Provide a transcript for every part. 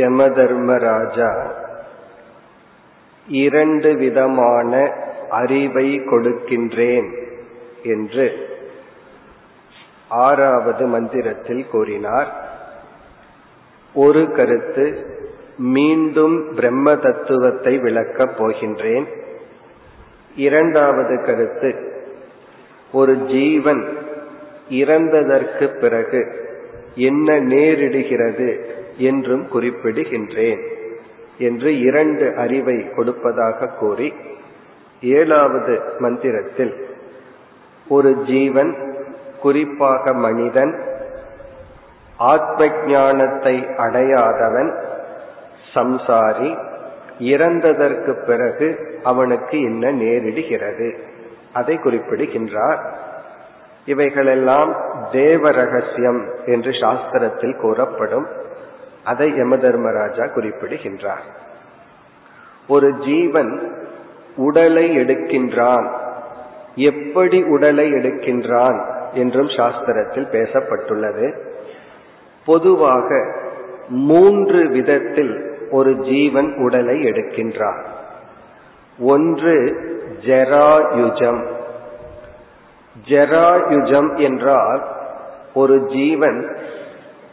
யமதர்மராஜா இரண்டு விதமான அறிவை கொடுக்கின்றேன் என்று ஆறாவது மந்திரத்தில் கூறினார். ஒரு கருத்து மீண்டும் பிரம்ம தத்துவத்தை விளக்கப் போகின்றேன். இரண்டாவது கருத்து ஒரு ஜீவன் இறந்ததற்கு பிறகு என்ன நேரிடுகிறது என்றும் குறிப்பிடுகின்றேன் என்று இரண்டு அறிவை கொடுப்பதாக கூறி ஏழாவது மந்திரத்தில் ஒரு ஜீவன், குறிப்பாக மனிதன், ஆத்ம ஞானத்தை அடையாதவன், சம்சாரி, இறந்ததற்கு பிறகு அவனுக்கு என்ன நேரிடுகிறது அதை குறிப்பிடுகின்றார். இவைகளெல்லாம் தேவ ரகசியம் என்று சாஸ்திரத்தில் கூறப்படும். அதை யமதர்மராஜா குறிப்பிடுகின்றார். ஒரு ஜீவன் உடலை எடுக்கின்றான், எப்படி உடலை எடுக்கின்றான் என்றும் சாஸ்திரத்தில் பேசப்பட்டுள்ளது. பொதுவாக மூன்று விதத்தில் ஒரு ஜீவன் உடலை எடுக்கின்றான். ஒன்று ஜராயுஜம். ஜராயுஜம் என்றால் ஒரு ஜீவன்,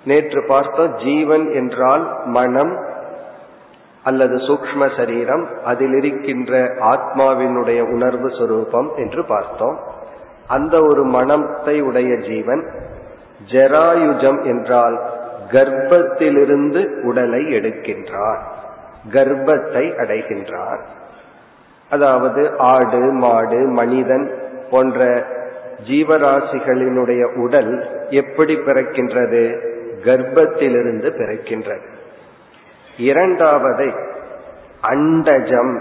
நேற்று பார்த்தோம், ஜீவன் என்றால் மனம் அல்லது சூக்ஷ்ம சரீரம், அதில் இருக்கின்ற ஆத்மாவினுடைய உணர்வு சொரூபம் என்று பார்த்தோம். அந்த ஒரு மனத்தை உடைய ஜீவன். ஜராயுஜம் என்றால் கர்ப்பத்திலிருந்து உடலை எடுக்கின்றான், கர்ப்பத்தை அடைகின்றான். அதாவது ஆடு, மாடு, மனிதன் போன்ற ஜீவராசிகளினுடைய உடல் எப்படி பிறக்கின்றது? கர்ப்பத்திலிருந்து பிறக்கின்றது. இரண்டாவதை அண்டஜம்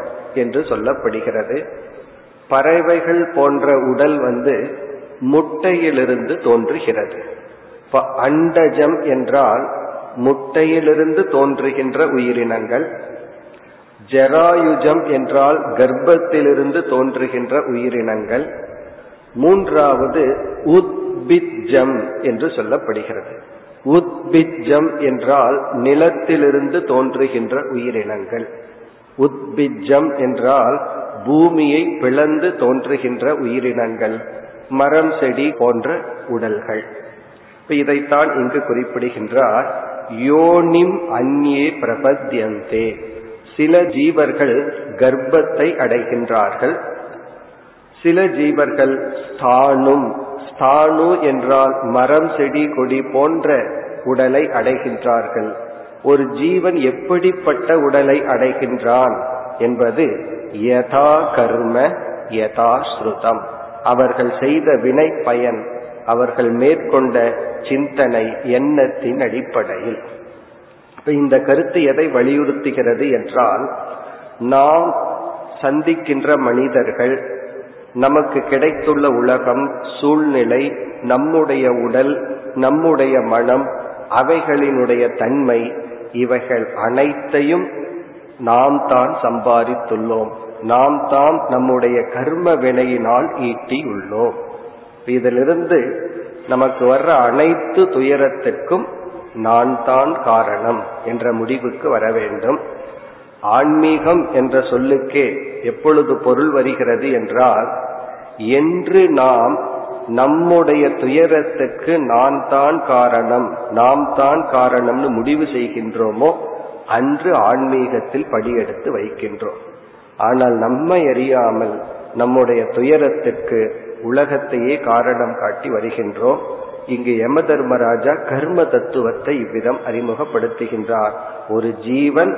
என்று சொல்லப்படுகிறது. பறவைகள் போன்ற உடல் முட்டையிலிருந்து தோன்றுகிறது. அண்டஜம் என்றால் முட்டையிலிருந்து தோன்றுகின்ற உயிரினங்கள். ஜராயுஜம் என்றால் கர்ப்பத்திலிருந்து தோன்றுகின்ற உயிரினங்கள். மூன்றாவது உத்பிஜம் என்று சொல்லப்படுகிறது. உத்பிஜம் என்றால் நிலத்திலிருந்து தோன்றுகின்ற உயிரினங்கள். உத்பிஜம் என்றால் பூமியை பிளந்து தோன்றுகின்ற உயிரினங்கள், மரம், செடி போன்ற உடல்கள். இதைத்தான் இங்கு குறிப்பிடுகின்றார். யோனிம் அந்யே பிரபத்யந்தே. சில ஜீவர்கள் கர்ப்பத்தை அடைகின்றார்கள், சில ஜீவர்கள் ஸ்தானும், ஸ்தானு என்றால் மரம், செடி, கொடி போன்ற உடலை அடைகின்றார்கள். ஒரு ஜீவன் எப்படிப்பட்ட உடலை அடைகின்றான் என்பது யதா கர்ம யதா ஸ்ருதம், அவர்கள் செய்த வினை பயன், அவர்கள் மேற்கொண்ட சிந்தனை, எண்ணத்தின் அடிப்படையில். இந்த கருத்து எதை வலியுறுத்துகிறது என்றால், நாம் சந்திக்கின்ற மனிதர்கள், நமக்கு கிடைத்துள்ள உலகம், சூழ்நிலை, நம்முடைய உடல், நம்முடைய மனம், அவைகளினுடைய தன்மை, இவைகள் அனைத்தையும் நாம் தான் சம்பாதித்துள்ளோம், நாம் தான் நம்முடைய கர்ம வினையினால் ஈட்டியுள்ளோம். இதிலிருந்து நமக்கு வர்ற அனைத்து துயரத்திற்கும் நான் தான் காரணம் என்ற முடிவுக்கு வர வேண்டும். ஆன்மீகம் என்ற சொல்லுக்கே எப்பொழுது பொருள் வருகிறது என்றால், என்று நாம் நம்முடைய துயரத்துக்கு நான் தான் காரணம், நாம் தான் காரணம்னு முடிவு செய்கின்றோமோ அன்று ஆன்மீகத்தில் படியெடுத்து வைக்கின்றோம். ஆனால் நம்மை அறியாமல் நம்முடைய துயரத்திற்கு உலகத்தையே காரணம் காட்டி வருகின்றோம். இங்கு யம தர்மராஜா கர்ம தத்துவத்தை இவ்விதம் அறிமுகப்படுத்துகின்றார். ஒரு ஜீவன்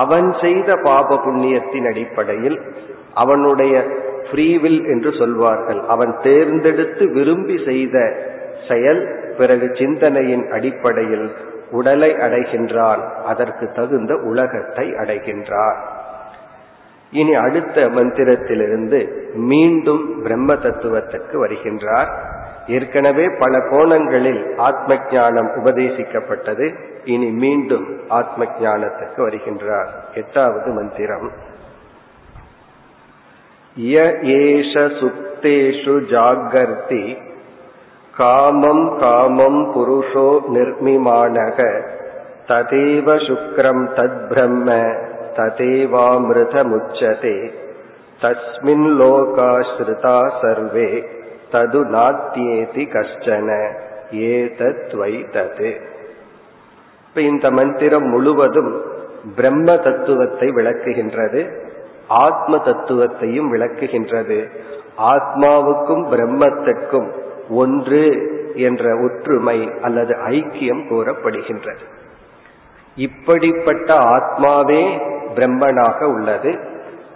அவன் செய்த பாப புண்ணியத்தின் அடிப்படையில், அவனுடைய ஃப்ரீவில் என்று சொல்வார்கள், அவன் தேர்ந்தெடுத்து விரும்பி செய்த செயல், பிறகு சிந்தனையின் அடிப்படையில் உடலை அடைகின்றான், அதற்கு தகுந்த உலகத்தை அடைகின்றான். இனி அடுத்த மந்திரத்திலிருந்து மீண்டும் பிரம்ம தத்துவத்துக்கு வருகின்றார். ஏற்கனவே பல கோணங்களில் ஆத்ம ஞானம் உபதேசிக்கப்பட்டது. இனி மீண்டும் ஆத்ம ஞானத்துக்கு வருகின்றார். எட்டாவது மந்திரம். ய ஏஷ சுப்தேஷு ஜாகர்த்தி காமம் காமம் புருஷோ நிர்மிமானக ததேவ சுக்ரம் தத் பிரம்ம ததேவாமிருதமுச்சதே தஸ்மின் லோகாஸ்ருதா சர்வே தது நாத்யேதி கஷ்டன ஏதத் வைதத். இப்ப இந்த மந்திரம் முழுவதும் பிரம்ம தத்துவத்தை விளக்குகின்றது, ஆத்ம தத்துவத்தையும் விளக்குகின்றது. ஆத்மாவுக்கும் பிரம்மத்திற்கும் ஒன்று என்ற ஒற்றுமை அல்லது ஐக்கியம் கூறப்படுகின்றது. இப்படிப்பட்ட ஆத்மாவே பிரம்மனாக உள்ளது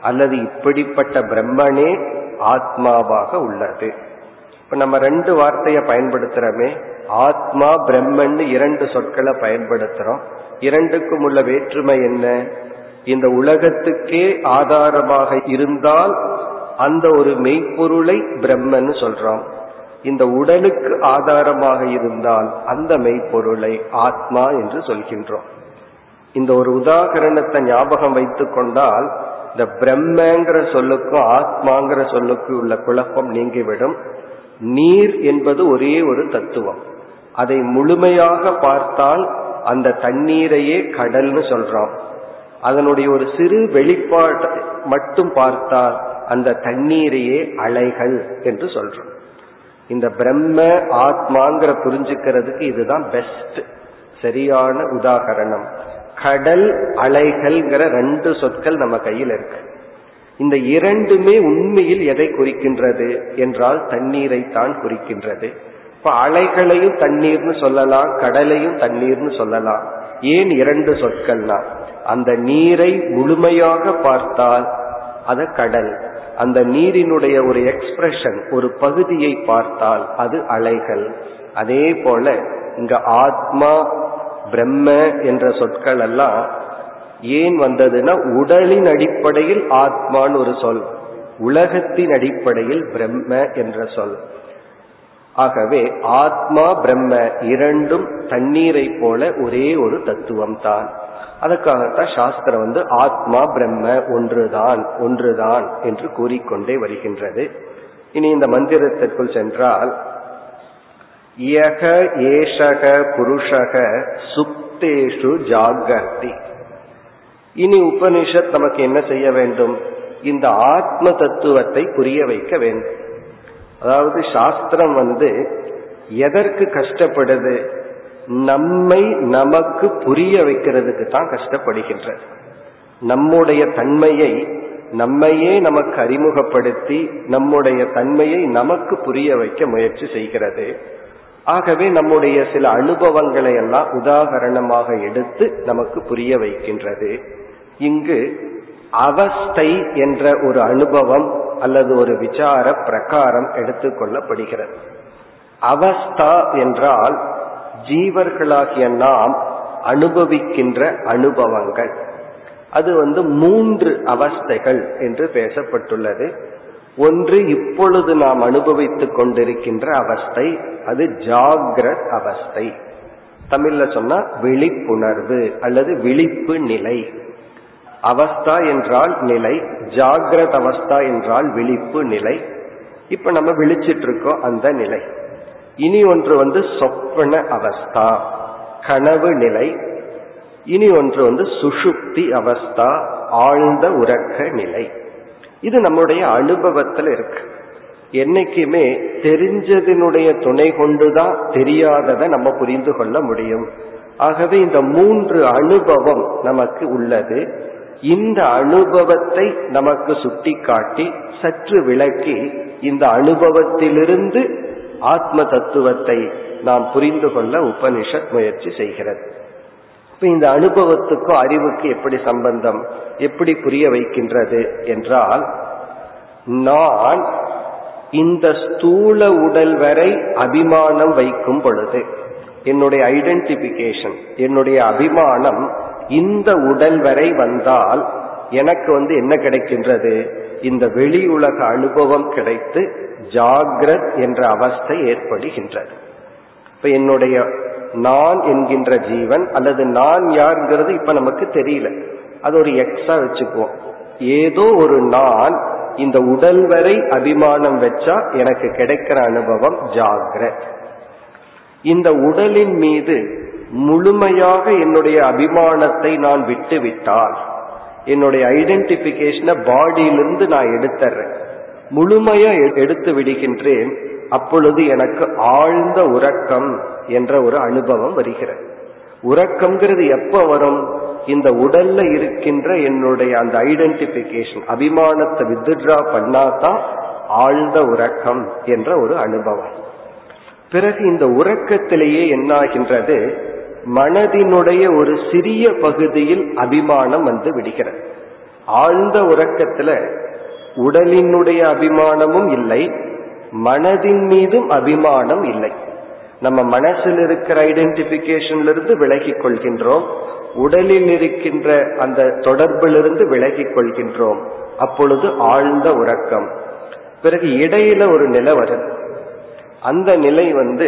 அல்லது இப்படிப்பட்ட பிரம்மனே ஆத்மாவாக உள்ளது. இப்ப நம்ம ரெண்டு வார்த்தையை பயன்படுத்துறோமே, ஆத்மா பிரம்மன்னு இரண்டு சொற்களை பயன்படுத்துறோம். இரண்டுக்கும் உள்ள வேற்றுமை என்ன? இந்த உலகத்துக்கே ஆதாரமாக இருந்தால் அந்த ஒரு மெய்ப்பொருளை பிரம்மன்னு சொல்றோம். இந்த உடலுக்கு ஆதாரமாக இருந்தால் அந்த மெய்ப்பொருளை ஆத்மா என்று சொல்கின்றோம். இந்த ஒரு உதாரணத்தை ஞாபகம் வைத்துக் கொண்டால் இந்த பிரம்மங்கிற சொல்லுக்கும் ஆத்மாங்கிற சொல்லுக்கு உள்ள குழப்பம் நீங்கிவிடும். நீர் என்பது ஒரே ஒரு தத்துவம். அதை முழுமையாக பார்த்தால் அந்த தண்ணீரையே கடல்னு சொல்றோம். அதனுடைய ஒரு சிறு வெளிப்பாடு மட்டும் பார்த்தால் அந்த தண்ணீரையே அலைகள் என்று சொல்றோம். இந்த பிரம்ம ஆத்மாங்கிற புரிஞ்சுக்கிறதுக்கு இதுதான் பெஸ்ட், சரியான உதாரணம். கடல், அலைகள்ங்கிற ரெண்டு சொற்கள் நம்ம கையில் இருக்கு. இந்த இரண்டுமே உண்மையில் எதை குறிக்கின்றது என்றால் தண்ணீரை தான் குறிக்கின்றது. இப்ப அலைகளையும் தண்ணீர்னு சொல்லலாம், கடலையும் தண்ணீர்னு சொல்லலாம். ஏன் இரண்டு சொற்கள்னா, அந்த நீரை முழுமையாக பார்த்தால் அது கடல், அந்த நீரினுடைய ஒரு எக்ஸ்பிரஷன், ஒரு பகுதியை பார்த்தால் அது அலைகள். அதே போல இங்க ஆத்மா பிரம்ம என்ற சொற்கள் எல்லாம் ஏன் வந்ததுன்னா, உடலின் அடிப்படையில் ஆத்மான்னு ஒரு சொல், உலகத்தின் அடிப்படையில் பிரம்ம என்ற சொல். ஆகவே ஆத்மா பிரம்ம இரண்டும் தண்ணீரை போல ஒரே ஒரு தத்துவம் தான். அதற்காகத்தான் சாஸ்திரம் ஆத்மா பிரம்ம ஒன்றுதான் ஒன்றுதான் என்று கூறிக்கொண்டே வருகின்றது. இனி இந்த மந்திரத்திற்குள் சென்றால், யக ஏஷக புருஷக சுப்தேஷு ஜாகர்தி. இனி உபனிஷத் நமக்கு என்ன செய்ய வேண்டும்? இந்த ஆத்ம தத்துவத்தை புரிய வைக்க வேண்டும். அதாவது சாஸ்திரம் எதற்கு கஷ்டப்படுது? நம்மை நமக்கு புரிய வைக்கிறதுக்கு தான் கஷ்டப்படுகின்றது. நம்முடைய தன்மையை நம்மையே நமக்கு அறிமுகப்படுத்தி நம்முடைய தன்மையை நமக்கு புரிய வைக்க முயற்சி செய்கிறது. ஆகவே நம்முடைய சில அனுபவங்களை எல்லாம் உதாரணமாக எடுத்து நமக்கு புரிய வைக்கின்றது. இங்கு அவஸ்தை என்ற ஒரு அனுபவம் அல்லது ஒரு விசார பிரகாரம் எடுத்துக்கொள்ளப்படுகிறது. அவஸ்தா என்றால் ஜீவர்களாகிய நாம் அனுபவிக்கின்ற அனுபவங்கள். அது மூன்று அவஸ்தைகள் என்று பேசப்பட்டுள்ளது. ஒன்று இப்பொழுது நாம் அனுபவித்துக் கொண்டிருக்கின்ற அவஸ்தை, அது ஜாகிரத் அவஸ்தை. தமிழ்ல சொன்னா விழிப்புணர்வு அல்லது விழிப்பு நிலை. அவஸ்தா என்றால் நிலை, ஜாகிரத் அவஸ்தா என்றால் விழிப்பு நிலை. இப்ப நம்ம விழிச்சிட்டு இருக்கோம் அந்த நிலை. இனி ஒன்று சொப்பன அவஸ்தா, கனவு நிலை. இனி ஒன்று சுஷுப்தி அவஸ்தா, ஆழ்ந்த உறக்க நிலை. இது நம்முடைய அனுபவத்தில் இருக்கு. என்னைக்குமே தெரிஞ்சதினுடைய துணை கொண்டுதான் தெரியாததை நம்ம புரிந்து கொள்ள முடியும். ஆகவே இந்த மூன்று அனுபவம் நமக்கு உள்ளது. இந்த அனுபவத்தை நமக்கு சுட்டி காட்டி சற்று விளக்கி இந்த அனுபவத்திலிருந்து ஆத்ம தத்துவத்தை நாம் புரிந்து கொள்ள உபனிஷத் முயற்சி செய்கிறது. இப்ப இந்த அனுபவத்துக்கும் அறிவுக்கு எப்படி சம்பந்தம், எப்படி புரிய வைக்கின்றது என்றால், நான் இந்த ஸ்தூல உடல் வரை அபிமானம் வைக்கும் பொழுது என்னுடைய ஐடென்டிபிகேஷன், என்னுடைய அபிமானம் இந்த உடல் வரை வந்தால் எனக்கு என்ன கிடைக்கின்றது? இந்த வெளி உலக அனுபவம் கிடைத்து ஜாகிரத் என்ற அவஸ்தை ஏற்படுகின்றது. இப்ப என்னுடைய நான் என்கின்ற ஜீவன் அல்லது நான் யாருங்கிறது இப்ப நமக்கு தெரியல, அது ஒரு எக்ஸா வச்சுக்குவோம். ஏதோ ஒரு நான் இந்த உடல் வரை அபிமானம் வச்சா எனக்கு கிடைக்கிற அனுபவம் ஜாகிரத். இந்த உடலின் மீது முழுமையாக என்னுடைய அபிமானத்தை நான் விட்டுவிட்டால், என்னுடைய ஐடென்டிபிகேஷனை பாடியிலிருந்து நான் எடுத்துறேன், முழுமையா எடுத்து விடுகின்றேன். அப்பொழுது எனக்கு ஆழ்ந்த உறக்கம் என்ற ஒரு அனுபவம் வருகிறது. உறக்கம்ங்கிறது எப்ப வரும்? இந்த உடல்ல இருக்கின்ற என்னுடைய அந்த ஐடென்டிபிகேஷன், அபிமானத்தை வித்ட்ரா பண்ணாதான் ஆழ்ந்த உறக்கம் என்ற ஒரு அனுபவம். பிறகு இந்த உறக்கத்திலேயே என்னாகின்றது, மனதினுடைய ஒரு சிறிய பகுதியில் அபிமானம் வந்து விடுகிறது. ஆழ்ந்த உறக்கத்துல உடலினுடைய அபிமானமும் இல்லை, மனதின் மீதும் அபிமானம் இல்லை. நம்ம மனசில் இருக்கிற ஐடென்டிபிகேஷன்ல இருந்து விலகிக் கொள்கின்றோம், உடலில் இருக்கின்ற அந்த தொடர்பிலிருந்து விலகிக் கொள்கின்றோம். அப்பொழுது ஆழ்ந்த உறக்கம். பிறகு இடையில ஒரு நிலை வருது. அந்த நிலை வந்து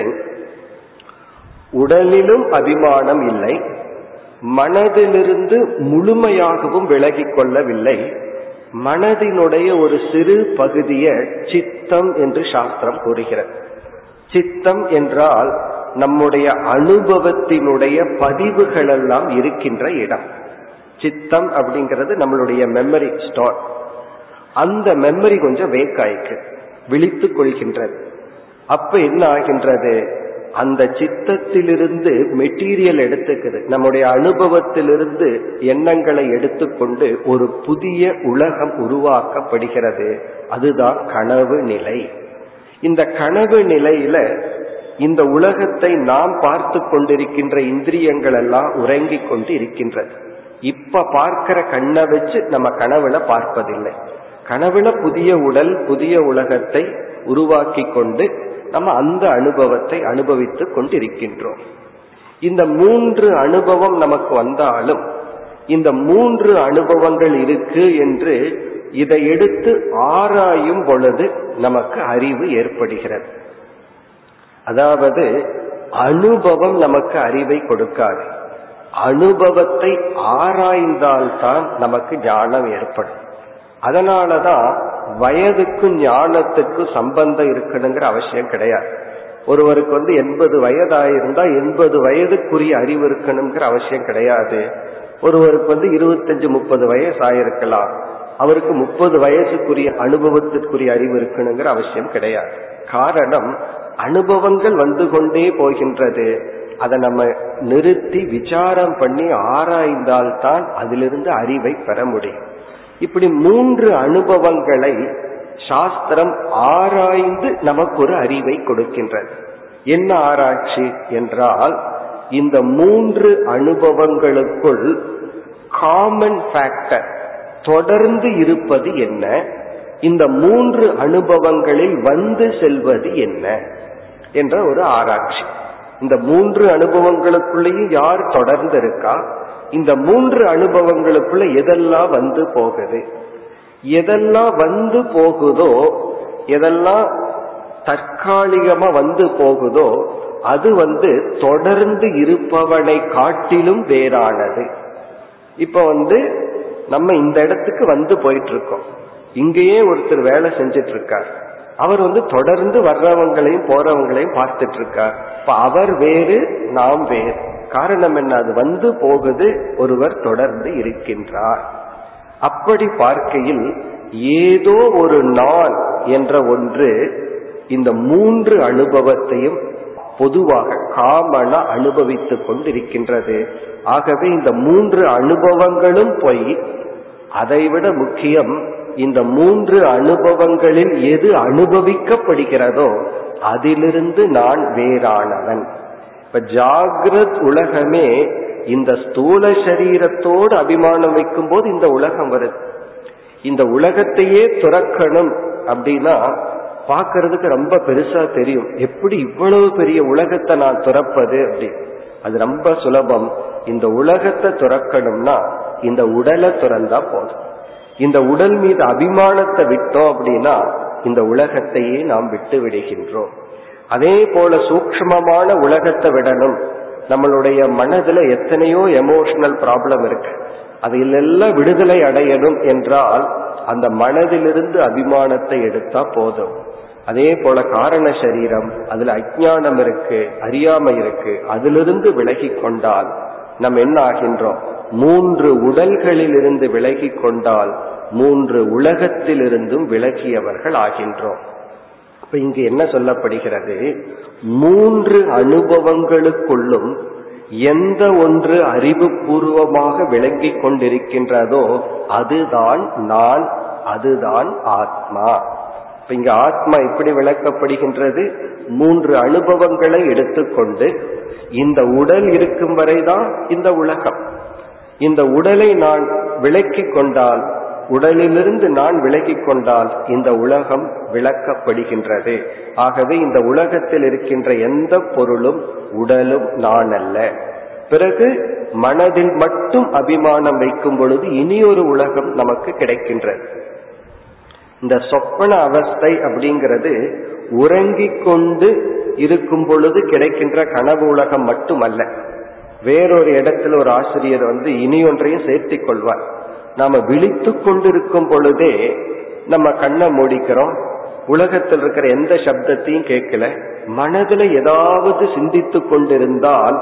உடலிலும் அபிமானம் இல்லை, மனதிலிருந்து முழுமையாகவும் விலகிக் கொள்ளவில்லை, மனதினுடைய ஒரு சிறு பகுதியை சித்தம் என்று சாஸ்திரம் கூறுகிறது. சித்தம் என்றால் நம்முடைய அனுபவத்தினுடைய பதிவுகள் எல்லாம் இருக்கின்ற இடம். சித்தம் அப்படிங்கிறது நம்மளுடைய மெமரி ஸ்டோர். அந்த மெமரி கொஞ்சம் வேக்காய்க்கு விழித்து கொள்கின்றது. அப்ப என்ன ஆகின்றது, அந்த சித்தத்திலிருந்து மெட்டீரியல் எடுத்துக்குது, நம்முடைய அனுபவத்திலிருந்து எண்ணங்களை எடுத்துக்கொண்டு ஒரு புதிய உலகம் உருவாக்கப்படுகிறது. அதுதான் கனவு நிலை. இந்த கனவு நிலையில இந்த உலகத்தை நாம் பார்த்து கொண்டிருக்கின்ற இந்திரியங்கள் எல்லாம் உறங்கிக் கொண்டு இருக்கின்றது. இப்ப பார்க்கிற கண்ணை வச்சு நம்ம கனவுல பார்ப்பதில்லை. கனவுல புதிய உடல் புதிய உலகத்தை உருவாக்கி கொண்டு நம்ம அந்த அனுபவத்தை அனுபவித்து கொண்டிருக்கின்றோம். இந்த மூன்று அனுபவம் நமக்கு வந்தாலும் இந்த மூன்று அனுபவங்கள் இருக்கு என்று இதை எடுத்து ஆராயும் பொழுது நமக்கு அறிவு ஏற்படுகிறது. அதாவது அனுபவம் நமக்கு அறிவை கொடுக்காது, அனுபவத்தை ஆராய்ந்தால்தான் நமக்கு ஞானம் ஏற்படும். அதனாலதான் வயதுக்கும் ஞானத்துக்கும் சம்பந்தம் இருக்கணுங்கிற அவசியம் கிடையாது. ஒருவருக்கு 80 வயதாயிருந்தா 80 வயதுக்குரிய அறிவு இருக்கணுங்கிற அவசியம் கிடையாது. ஒருவருக்கு 25-30 வயசு ஆயிருக்கலாம், அவருக்கு 30 வயசுக்குரிய அனுபவத்திற்குரிய அறிவு இருக்கணுங்கிற அவசியம் கிடையாது. காரணம், அனுபவங்கள் வந்து கொண்டே போகின்றது. அதை நம்ம நிறுத்தி விசாரம் பண்ணி ஆராய்ந்தால்தான் அதிலிருந்து அறிவை பெற முடியும். இப்படி மூன்று அனுபவங்களை சாஸ்திரம் ஆராய்ந்து நமக்கு ஒரு அறிவை கொடுக்கின்றது. என்ன ஆராய்ச்சி என்றால், இந்த மூன்று அனுபவங்களுக்குள் காமன் ஃபேக்டர் தொடர்ந்து இருப்பது என்ன, இந்த மூன்று அனுபவங்களில் வந்து செல்வது என்ன என்ற ஒரு ஆராய்ச்சி. இந்த மூன்று அனுபவங்களுக்குள்ளேயும் யார் தொடர்ந்து இருக்கா, இந்த மூன்று அனுபவங்களுக்குள்ள எதெல்லாம் வந்து போகுது, எதெல்லாம் வந்து போகுதோ, எதெல்லாம் தற்காலிகமா வந்து போகுதோ அது தொடர்ந்து இருப்பவனை காட்டிலும் வேறானது. இப்ப நம்ம இந்த இடத்துக்கு வந்து போயிட்டு இருக்கோம், இங்கேயே ஒருத்தர் வேலை செஞ்சிட்டு இருக்கார், அவர் தொடர்ந்து வர்றவங்களையும் போறவங்களையும் பார்த்துட்டு இருக்கார். இப்ப அவர் வேறு நாம் வேறு. காரணம் என்ன, அது வந்து போகுது, ஒருவர் தொடர்ந்து இருக்கின்றார். அப்படி பார்க்கையில் ஏதோ ஒரு நான் என்ற ஒன்று இந்த மூன்று அனுபவத்தையும் பொதுவாக காமனா அனுபவித்து கொண்டிருக்கின்றது. ஆகவே இந்த மூன்று அனுபவங்களும் போய், அதைவிட முக்கியம், இந்த மூன்று அனுபவங்களில் எது அனுபவிக்கப்படுகிறதோ அதிலிருந்து நான் வேறானவன். இப்ப ஜாகிரத் உலகமே இந்த ஸ்தூல சரீரத்தோடு அபிமானம் வைக்கும் போது இந்த உலகம் வருது. இந்த உலகத்தையே துறக்கணும் அப்படின்னா பாக்கிறதுக்கு ரொம்ப பெருசா தெரியும், எப்படி இவ்வளவு பெரிய உலகத்தை நான் துறப்பது அப்படின்னு. அது ரொம்ப சுலபம். இந்த உலகத்தை துறக்கணும்னா இந்த உடலை துறந்தா போதும். இந்த உடல் மீது அபிமானத்தை விட்டோம் அப்படின்னா இந்த உலகத்தையே நாம் விட்டு விடுகின்றோம். அதே போல சூக்ஷ்மமான உலகத்தை விடணும். நம்மளுடைய மனதுல எத்தனையோ எமோஷனல் ப்ராப்ளம் இருக்கு, அதிலெல்லாம் விடுதலை அடையணும் என்றால் அந்த மனதிலிருந்து அபிமானத்தை எடுத்தா போதும். அதே போல காரண சரீரம், அதுல அஞ்ஞானம் இருக்கு, அறியாமை இருக்கு, அதிலிருந்து விலகி கொண்டால் நம்ம என்ன ஆகின்றோம்? மூன்று உடல்களில் இருந்து விலகி கொண்டால் மூன்று உலகத்திலிருந்தும் விலகியவர்கள் ஆகின்றோம். இப்ப இங்கு என்ன சொல்லப்படுகிறது? மூன்று அனுபவங்களுக்குள்ளும் எந்த ஒன்று அறிவுபூர்வமாக விளங்கி கொண்டிருக்கின்றதோ அதுதான் நான், அதுதான் ஆத்மா. இப்ப இங்க ஆத்மா இப்படி விளக்கப்படுகின்றது, மூன்று அனுபவங்களை எடுத்துக்கொண்டு இந்த உடல் இருக்கும் வரைதான் இந்த உலகம். இந்த உடலை நான் விலக்கி கொண்டால், உடலிலிருந்து நான் விலகி கொண்டால் இந்த உலகம் விளக்கப்படுகின்றது. ஆகவே இந்த உலகத்தில் இருக்கின்ற எந்த பொருளும் உடலும் நான் அல்ல. பிறகு மனதில் மட்டும் அபிமானம் வைக்கும் பொழுது இனி ஒரு உலகம் நமக்கு கிடைக்கின்றது. இந்த சொப்பன அவஸ்தை அப்படிங்கிறது உறங்கிக் கொண்டு இருக்கும் பொழுது கிடைக்கின்ற கனவு உலகம் மட்டுமல்ல. வேறொரு இடத்துல ஒரு ஆசிரியர் இனி ஒன்றையும் சேர்த்திக் கொள்வார். நாம விழித்து கொண்டிருக்கும் பொழுதே நம்ம கண்ணை மூடிக்கிறோம், உலகத்தில் இருக்கிற எந்த சப்தத்தையும் கேட்கல, மனதில் ஏதாவது சிந்தித்து கொண்டிருந்தால்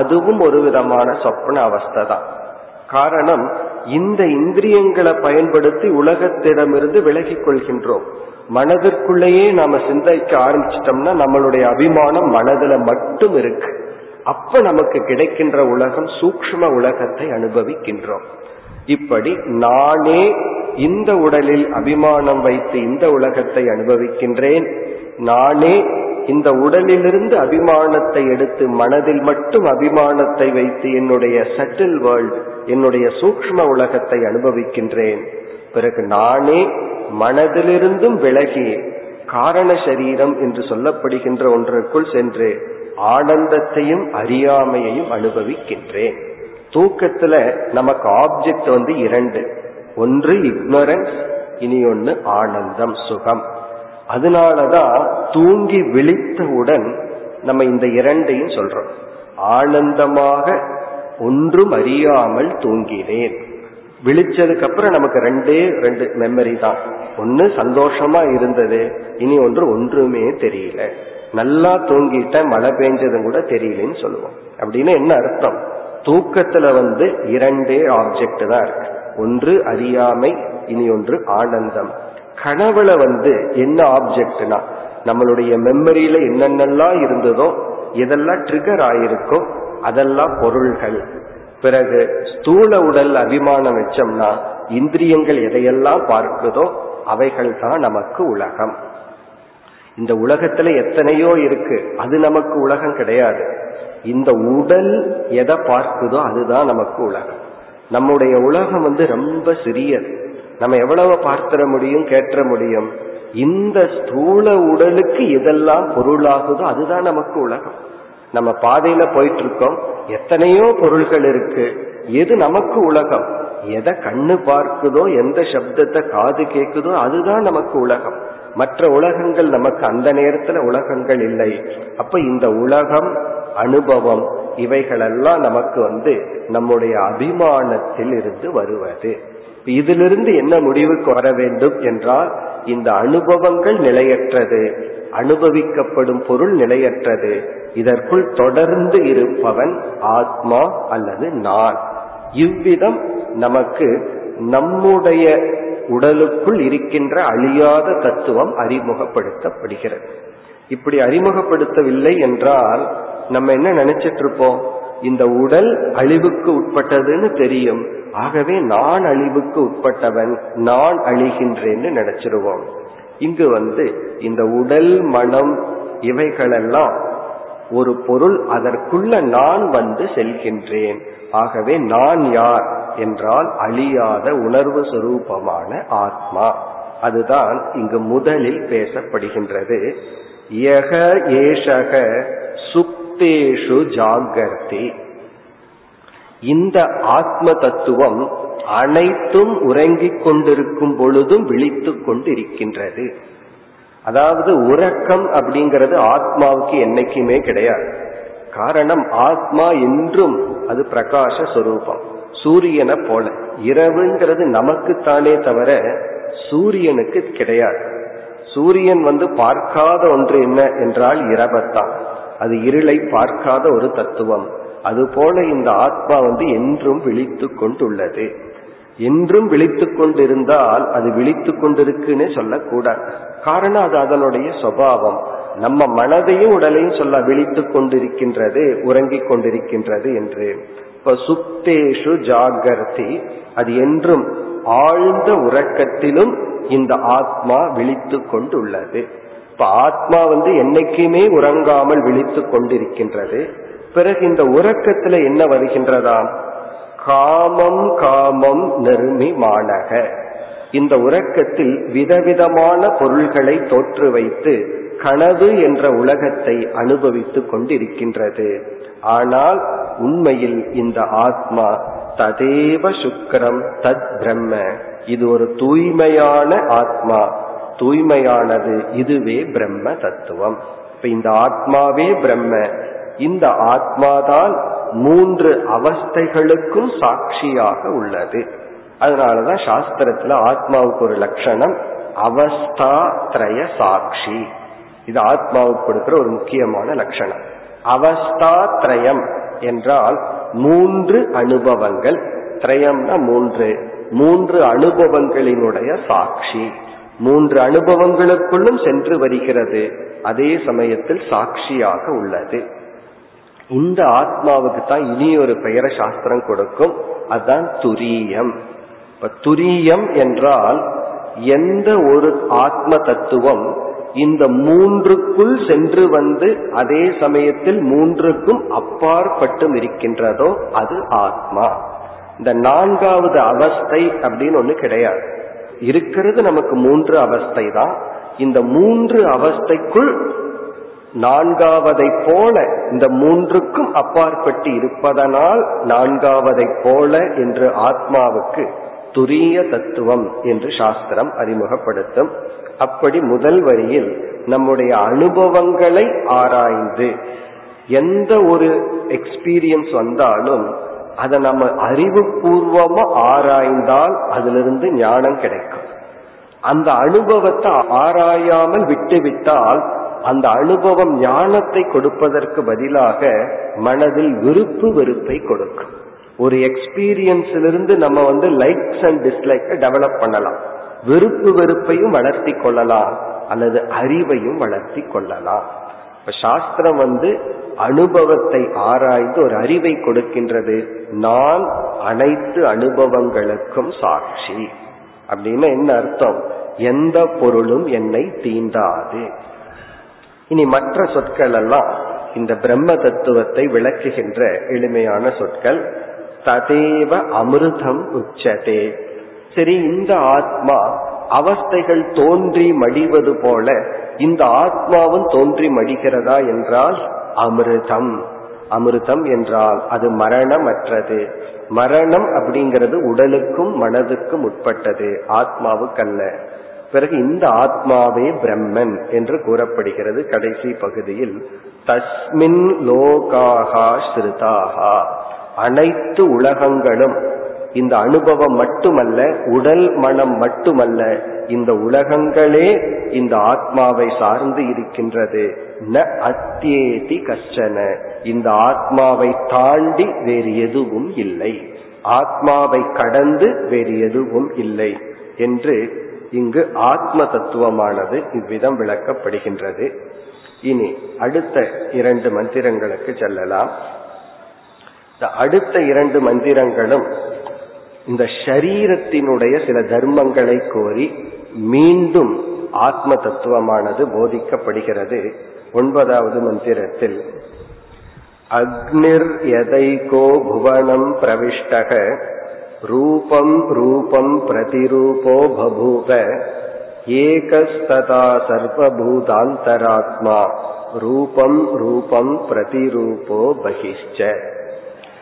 அதுவும் ஒரு விதமான சொப்பன அவஸ்தை தான். காரணம், இந்த இந்திரியங்களை பயன்படுத்தி உலகத்திடமிருந்து விலகி கொள்கின்றோம். மனதிற்குள்ளேயே நாம சிந்திக்க ஆரம்பிச்சிட்டோம்னா நம்மளுடைய அபிமானம் மனதில் மட்டும் இருக்கு. அப்ப நமக்கு கிடைக்கின்ற உலகம் சூக்ஷ்ம உலகத்தை அனுபவிக்கின்றோம். இப்படி நானே இந்த உடலில் அபிமானம் வைத்து இந்த உலகத்தை அனுபவிக்கின்றேன், நானே இந்த உடலிலிருந்து அபிமானத்தை எடுத்து மனதில் மட்டும் அபிமானத்தை வைத்து என்னுடைய சட்டில் வேர்ல்ட், என்னுடைய சூக்ஷ்ம உலகத்தை அனுபவிக்கின்றேன். பிறகு நானே மனதிலிருந்தும் விலகி காரண சரீரம் என்று சொல்லப்படுகின்ற ஒன்றுக்குள் சென்று ஆனந்தத்தையும் அறியாமையையும் அனுபவிக்கின்றேன். தூக்கத்துல நமக்கு ஆப்ஜெக்ட் இரண்டு, ஒன்று இக்னரன்ஸ், இனி ஒன்று ஆனந்தம், சுகம். அதனாலதான் தூங்கி விழித்தவுடன் நம்ம இந்த இரண்டையும் சொல்றோம். ஆனந்தமாக ஒன்றும் அறியாமல் தூங்கிறேன், விழிச்சதுக்கு அப்புறம் நமக்கு ரெண்டு மெமரி தான். ஒன்று சந்தோஷமா இருந்தது, இனி ஒன்றுமே தெரியல. நல்லா தூங்கிட்ட, மழை பெஞ்சதும் கூட தெரியலன்னு சொல்லுவோம். அப்படின்னு என்ன அர்த்தம்? தூக்கத்துல இரண்டே ஆப்ஜெக்ட் தான் இருக்கு, ஒன்று அறியாமை, இனி ஒன்று ஆனந்தம். கனவுல என்ன ஆப்ஜெக்ட்னா நம்மளுடைய மெமரியில என்னென்னலாம் இருந்ததோ, இதெல்லாம் ட்ரிகர் ஆயிருக்கோ, அதெல்லாம் பொருள்கள். பிறகு ஸ்தூல உடல் அபிமானம் வச்சோம்னா இந்திரியங்கள் எதையெல்லாம் பார்க்குதோ அவைகள் தான் நமக்கு உலகம். இந்த உலகத்துல எத்தனையோ இருக்கு, அது நமக்கு உலகம் கிடையாது. இந்த உடல் எதை பார்க்குதோ அதுதான் நமக்கு உலகம். நம்முடைய உலகம் ரொம்ப சிறியது, நம்ம எவ்வளவு பார்த்திட முடியும், கேட்ட முடியும். இந்த ஸ்தூல உடலுக்கு இதெல்லாம் பொருளாகுதோ அதுதான் நமக்கு உலகம். நம்ம பாதையில போயிட்டு இருக்கோம், எத்தனையோ பொருள்கள் இருக்கு, எது நமக்கு உலகம்? எதை கண்ணு பார்க்குதோ, எந்த சப்தத்தை காது கேட்குதோ அதுதான் நமக்கு உலகம். மற்ற உலகங்கள் நமக்கு அந்த நேரத்துல உலகங்கள் இல்லை. அப்ப இந்த உலகம், அனுபவம், இவைகளெல்லாம் நமக்கு நம்முடைய அபிமானத்தில் இருந்து வருவது. இதிலிருந்து என்ன முடிவுக்கு வர வேண்டும் என்றால், இந்த அனுபவங்கள் நிலையற்றது, அனுபவிக்கப்படும் பொருள் நிலையற்றது, இதற்குள் தொடர்ந்து இருப்பவன் ஆத்மா அல்லது நான். இவ்விதம் நமக்கு நம்முடைய உடலுக்குள் இருக்கின்ற அழியாத தத்துவம் அறிமுகப்படுத்தப்படுகிறது. இப்படி அறிமுகப்படுத்தவில்லை என்றால் நம்ம என்ன நினைச்சிட்டு இருப்போம்? இந்த உடல் அழிவுக்கு உட்பட்டதுன்னு தெரியும், ஆகவே நான் அழிவுக்கு உட்பட்டவன், நான் அழிகின்றேன்னு நினைச்சிருவோம். இங்கு இந்த உடல், மனம் இவைகளெல்லாம் ஒரு பொருள், அதற்குள்ள நான் செல்கின்றேன். ஆகவே நான் யார் என்றால் அழியாத உணர்வு சொரூபமான ஆத்மா. அதுதான் இங்கு முதலில் பேசப்படுகின்றது. யக ஏஷக சுக்தேஷு ஜாகர்த்தி. இந்த ஆத்ம தத்துவம் அனைத்தும் உறங்கிக் கொண்டிருக்கும் பொழுதும் விழித்து கொண்டிருக்கின்றது. அதாவது உறக்கம் அப்படிங்கிறது ஆத்மாவுக்கு என்னைக்குமே கிடையாது. காரணம், ஆத்மா என்றும் அது பிரகாச சொரூபம், சூரியனை போல. இரவுங்கிறது நமக்குத்தானே தவிர சூரியனுக்கு கிடையாது. சூரியன் பார்க்காத ஒன்று என்ன என்றால் இரவத்தான். அது இருளை பார்க்காத ஒரு தத்துவம். அதுபோல இந்த ஆத்மா என்றும் விழித்து கொண்டுள்ளது. என்றும் விழித்து கொண்டிருந்தால் அது விழித்து கொண்டிருக்குன்னு சொல்லக்கூடாது. காரணம் அது அதனுடைய சுபாவம். நம்ம மனதையும் உடலையும் சொல்ல விழித்து கொண்டிருக்கின்றது, உறங்கிக் கொண்டிருக்கின்றது என்று. இப்ப சுப்தேஷு ஜாகர்த்தி, அது என்றும் ஆழ்ந்த உறக்கத்திலும் இந்த ஆத்மா விழித்து கொண்டுள்ளது. இப்ப ஆத்மா என்னைக்குமே உறங்காமல் விழித்து கொண்டிருக்கின்றது. பிறகு இந்த உறக்கத்துல என்ன வருகின்றதாம்? காமம் காமம் நிர்மிமானக. இந்த உறக்கத்தில் விதவிதமான பொருள்களை தோற்று வைத்து கனவு என்ற உலகத்தை அனுபவித்து கொண்டிருக்கின்றது. ஆனால் உண்மையில் இந்த ஆத்மா ததேவ சுக்ரம் தத் பிரம்ம, இது ஒரு தூய்மையான ஆத்மா, தூய்மையானது, இதுவே பிரம்ம தத்துவம். இப்ப இந்த ஆத்மாவே பிரம்ம. இந்த ஆத்மாதான் மூன்று அவஸ்தைகளுக்கும் சாட்சியாக உள்ளது. அதனாலதான் சாஸ்திரத்துல ஆத்மாவுக்கு ஒரு லட்சணம் அவஸ்தா திரய சாட்சி. இது ஆத்மாவுக்கு கொடுக்கிற ஒரு முக்கியமான லட்சணம். அவஸ்தா திரயம் என்றால் மூன்று அனுபவங்கள். திரயம்னா மூன்று. மூன்று அனுபவங்களினுடைய சாட்சி. மூன்று அனுபவங்களுக்குள்ளும் சென்று வருகிறது, அதே சமயத்தில் சாட்சியாக உள்ளது. இந்த ஆத்மாவுக்கு தான் இனி ஒரு பெயரை சாஸ்திரம் கொடுக்கும், அதுதான் துரியம். இப்ப துரியம் என்றால் எந்த ஒரு ஆத்ம தத்துவம் இந்த மூன்றுக்குள் சென்று அதே சமயத்தில் மூன்றுக்கும் அப்பாற்பட்டும் இருக்கின்றதோ அது ஆத்மா. இந்த நான்காவது அவஸ்தை அப்படின்னு ஒண்ணு கிடையாது. இருக்கிறது நமக்கு மூன்று அவஸ்தை தான். இந்த மூன்று அவஸ்தைக்குள் நான்காவதை போல இந்த மூன்றுக்கும் அப்பாற்பட்டு இருப்பதனால் நான்காவதை போல என்று ஆத்மாவுக்கு துரிய தத்துவம் என்று சாஸ்திரம் அறிமுகப்படுத்தும். அப்படி முதல் வரியில் நம்முடைய அனுபவங்களை ஆராய்ந்து எந்த ஒரு எக்ஸ்பீரியன்ஸ் வந்தாலும் அதை நம்ம அறிவுபூர்வமா ஆராய்ந்தால் அதிலிருந்து ஞானம் கிடைக்கும். அந்த அனுபவத்தை ஆராயாமல் விட்டுவிட்டால் அந்த அனுபவம் ஞானத்தை கொடுப்பதற்கு பதிலாக மனதில் விருப்பு வெறுப்பை கொடுக்கும். ஒரு எக்ஸ்பீரியன்ஸிலிருந்து நம்ம லைக்ஸ் அண்ட் டிஸ்லைக்கை டெவலப் பண்ணலாம், விருப்பு வெறுப்பையும் வளர்த்தி கொள்ளலாம், அல்லது அறிவையும் வளர்த்தி கொள்ளலாம். இப்ப சாஸ்திரம் அனுபவத்தை ஆராய்ந்து ஒரு அறிவை கொடுக்கின்றது. நான் அனைத்து அனுபவங்களுக்கும் சாட்சி அப்படின்னா என்ன அர்த்தம்? எந்த பொருளும் என்னை தீண்டாது. இனி மற்ற சொற்கள் எல்லாம் இந்த பிரம்ம தத்துவத்தை விளக்குகின்ற எளிமையான சொற்கள். ததேவ அமிர்தம் உச்சதே. சரி, இந்த ஆத்மா அவஸ்தைகள் தோன்றி மடிவது போல இந்த ஆத்மாவும் தோன்றி மடிகிறதா என்றால் அமிர்தம். அமிர்தம் என்றால் அது மரணமற்றது. மரணம் அப்படிங்கிறது உடலுக்கும் மனதுக்கும் உட்பட்டது, ஆத்மாவுக்கல்ல. பிறகு இந்த ஆத்மாவே பிரம்மன் என்று கூறப்படுகிறது கடைசி பகுதியில். தஸ்மின் லோகாஹா ஸ்ருதாஹா, அனைத்து உலகங்களும், இந்த அனுபவம் மட்டுமல்ல, உடல் மனம் மட்டுமல்ல, இந்த உலகங்களே இந்த ஆத்மாவை சார்ந்து இருக்கின்றது. ந அத்யேதி கஷ்டன, இந்த ஆத்மாவை தாண்டி வேறு எதுவும் இல்லை, ஆத்மாவை கடந்து வேறு எதுவும் இல்லை என்று இங்கு ஆத்ம தத்துவமானது இவ்விதம் விளக்கப்படுகின்றது. இனி அடுத்த 2 மந்திரங்களுக்கு செல்லலாம். அடுத்த 2 மந்திரங்களும் இந்த ஷரீரத்தினுடைய சில தர்மங்களை கோரி மீண்டும் ஆத்ம தத்துவமானது போதிக்கப்படுகிறது. 9வது மந்திரத்தில் அக்னிர் யதைகோ புவனம் பிரவிஷ்டக ரூபம் ரூபம் பிரதிரூபோ பபூவ ஏகஸ்ததா சர்வபூதாந்தராத்மா ரூபம் ரூபம் பிரதிரூபோ பஹிஷ்ச.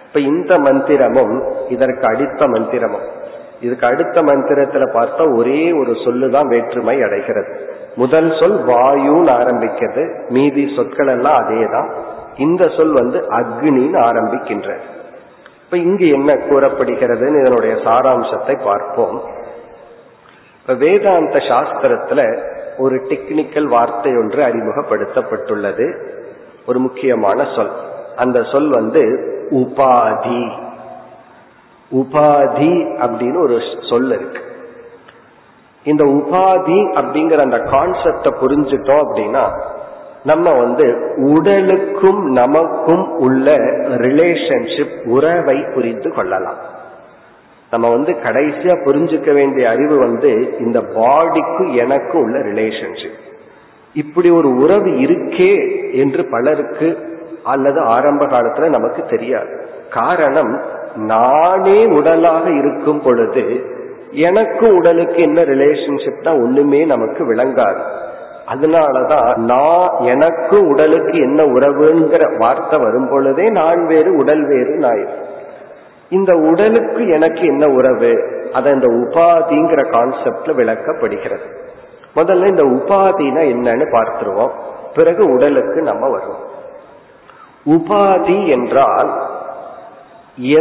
இப்ப இந்த மந்திரமும் இதற்கு அடுத்த மந்திரமும், இதுக்கு அடுத்த மந்திரத்துல பார்த்தா ஒரே ஒரு சொல்லுதான் வேற்றுமை அடைகிறது. முதல் சொல் வாயுன்னு ஆரம்பிக்கிறது, மீதி சொற்கள் எல்லாம் அதே தான். இந்த சொல் அக்னின்னு ஆரம்பிக்கின்றது. இப்ப இங்கு என்ன கூறப்படுகிறதுன்னு இதனுடைய சாராம்சத்தை பார்ப்போம். வேதாந்த சாஸ்திரத்துல ஒரு டெக்னிக்கல் வார்த்தை ஒன்று அறிமுகப்படுத்தப்பட்டுள்ளது, ஒரு முக்கியமான சொல். அந்த சொல் உபாதி. உபாதி அப்படின்னு ஒரு சொல் இருக்கு. இந்த உபாதி அப்படிங்கிற அந்த கான்செப்ட புரிஞ்சுட்டோம் அப்படின்னா நம்ம உடலுக்கும் நமக்கும் உள்ள ரிலேஷன்ஷிப், உறவை புரிந்து கொள்ளலாம். நம்ம கடைசியா புரிஞ்சுக்க வேண்டிய அறிவு இந்த பாடிக்கும் எனக்கும் உள்ள ரிலேஷன்ஷிப். இப்படி ஒரு உறவு இருக்கே என்று பலருக்கு அல்லது ஆரம்ப காலத்துல நமக்கு தெரியாது. காரணம், நானே உடலாக இருக்கும் பொழுது எனக்கும் உடலுக்கு என்ன ரிலேஷன்ஷிப் தான் ஒண்ணுமே நமக்கு விளங்காது. அதனாலதான் நான் எனக்கும் உடலுக்கு என்ன உறவுங்கிற வார்த்தை வரும் பொழுதே நான் வேறு உடல் வேறு நான். இந்த உடலுக்கு எனக்கு என்ன உறவு, அத இந்த உபாதிங்கிற கான்செப்ட்ல விளக்கப்படுகிறது. முதல்ல இந்த உபாதினா என்னன்னு பார்த்துருவோம், பிறகு உடலுக்கு நம்ம வருவோம். உபாதி என்றால்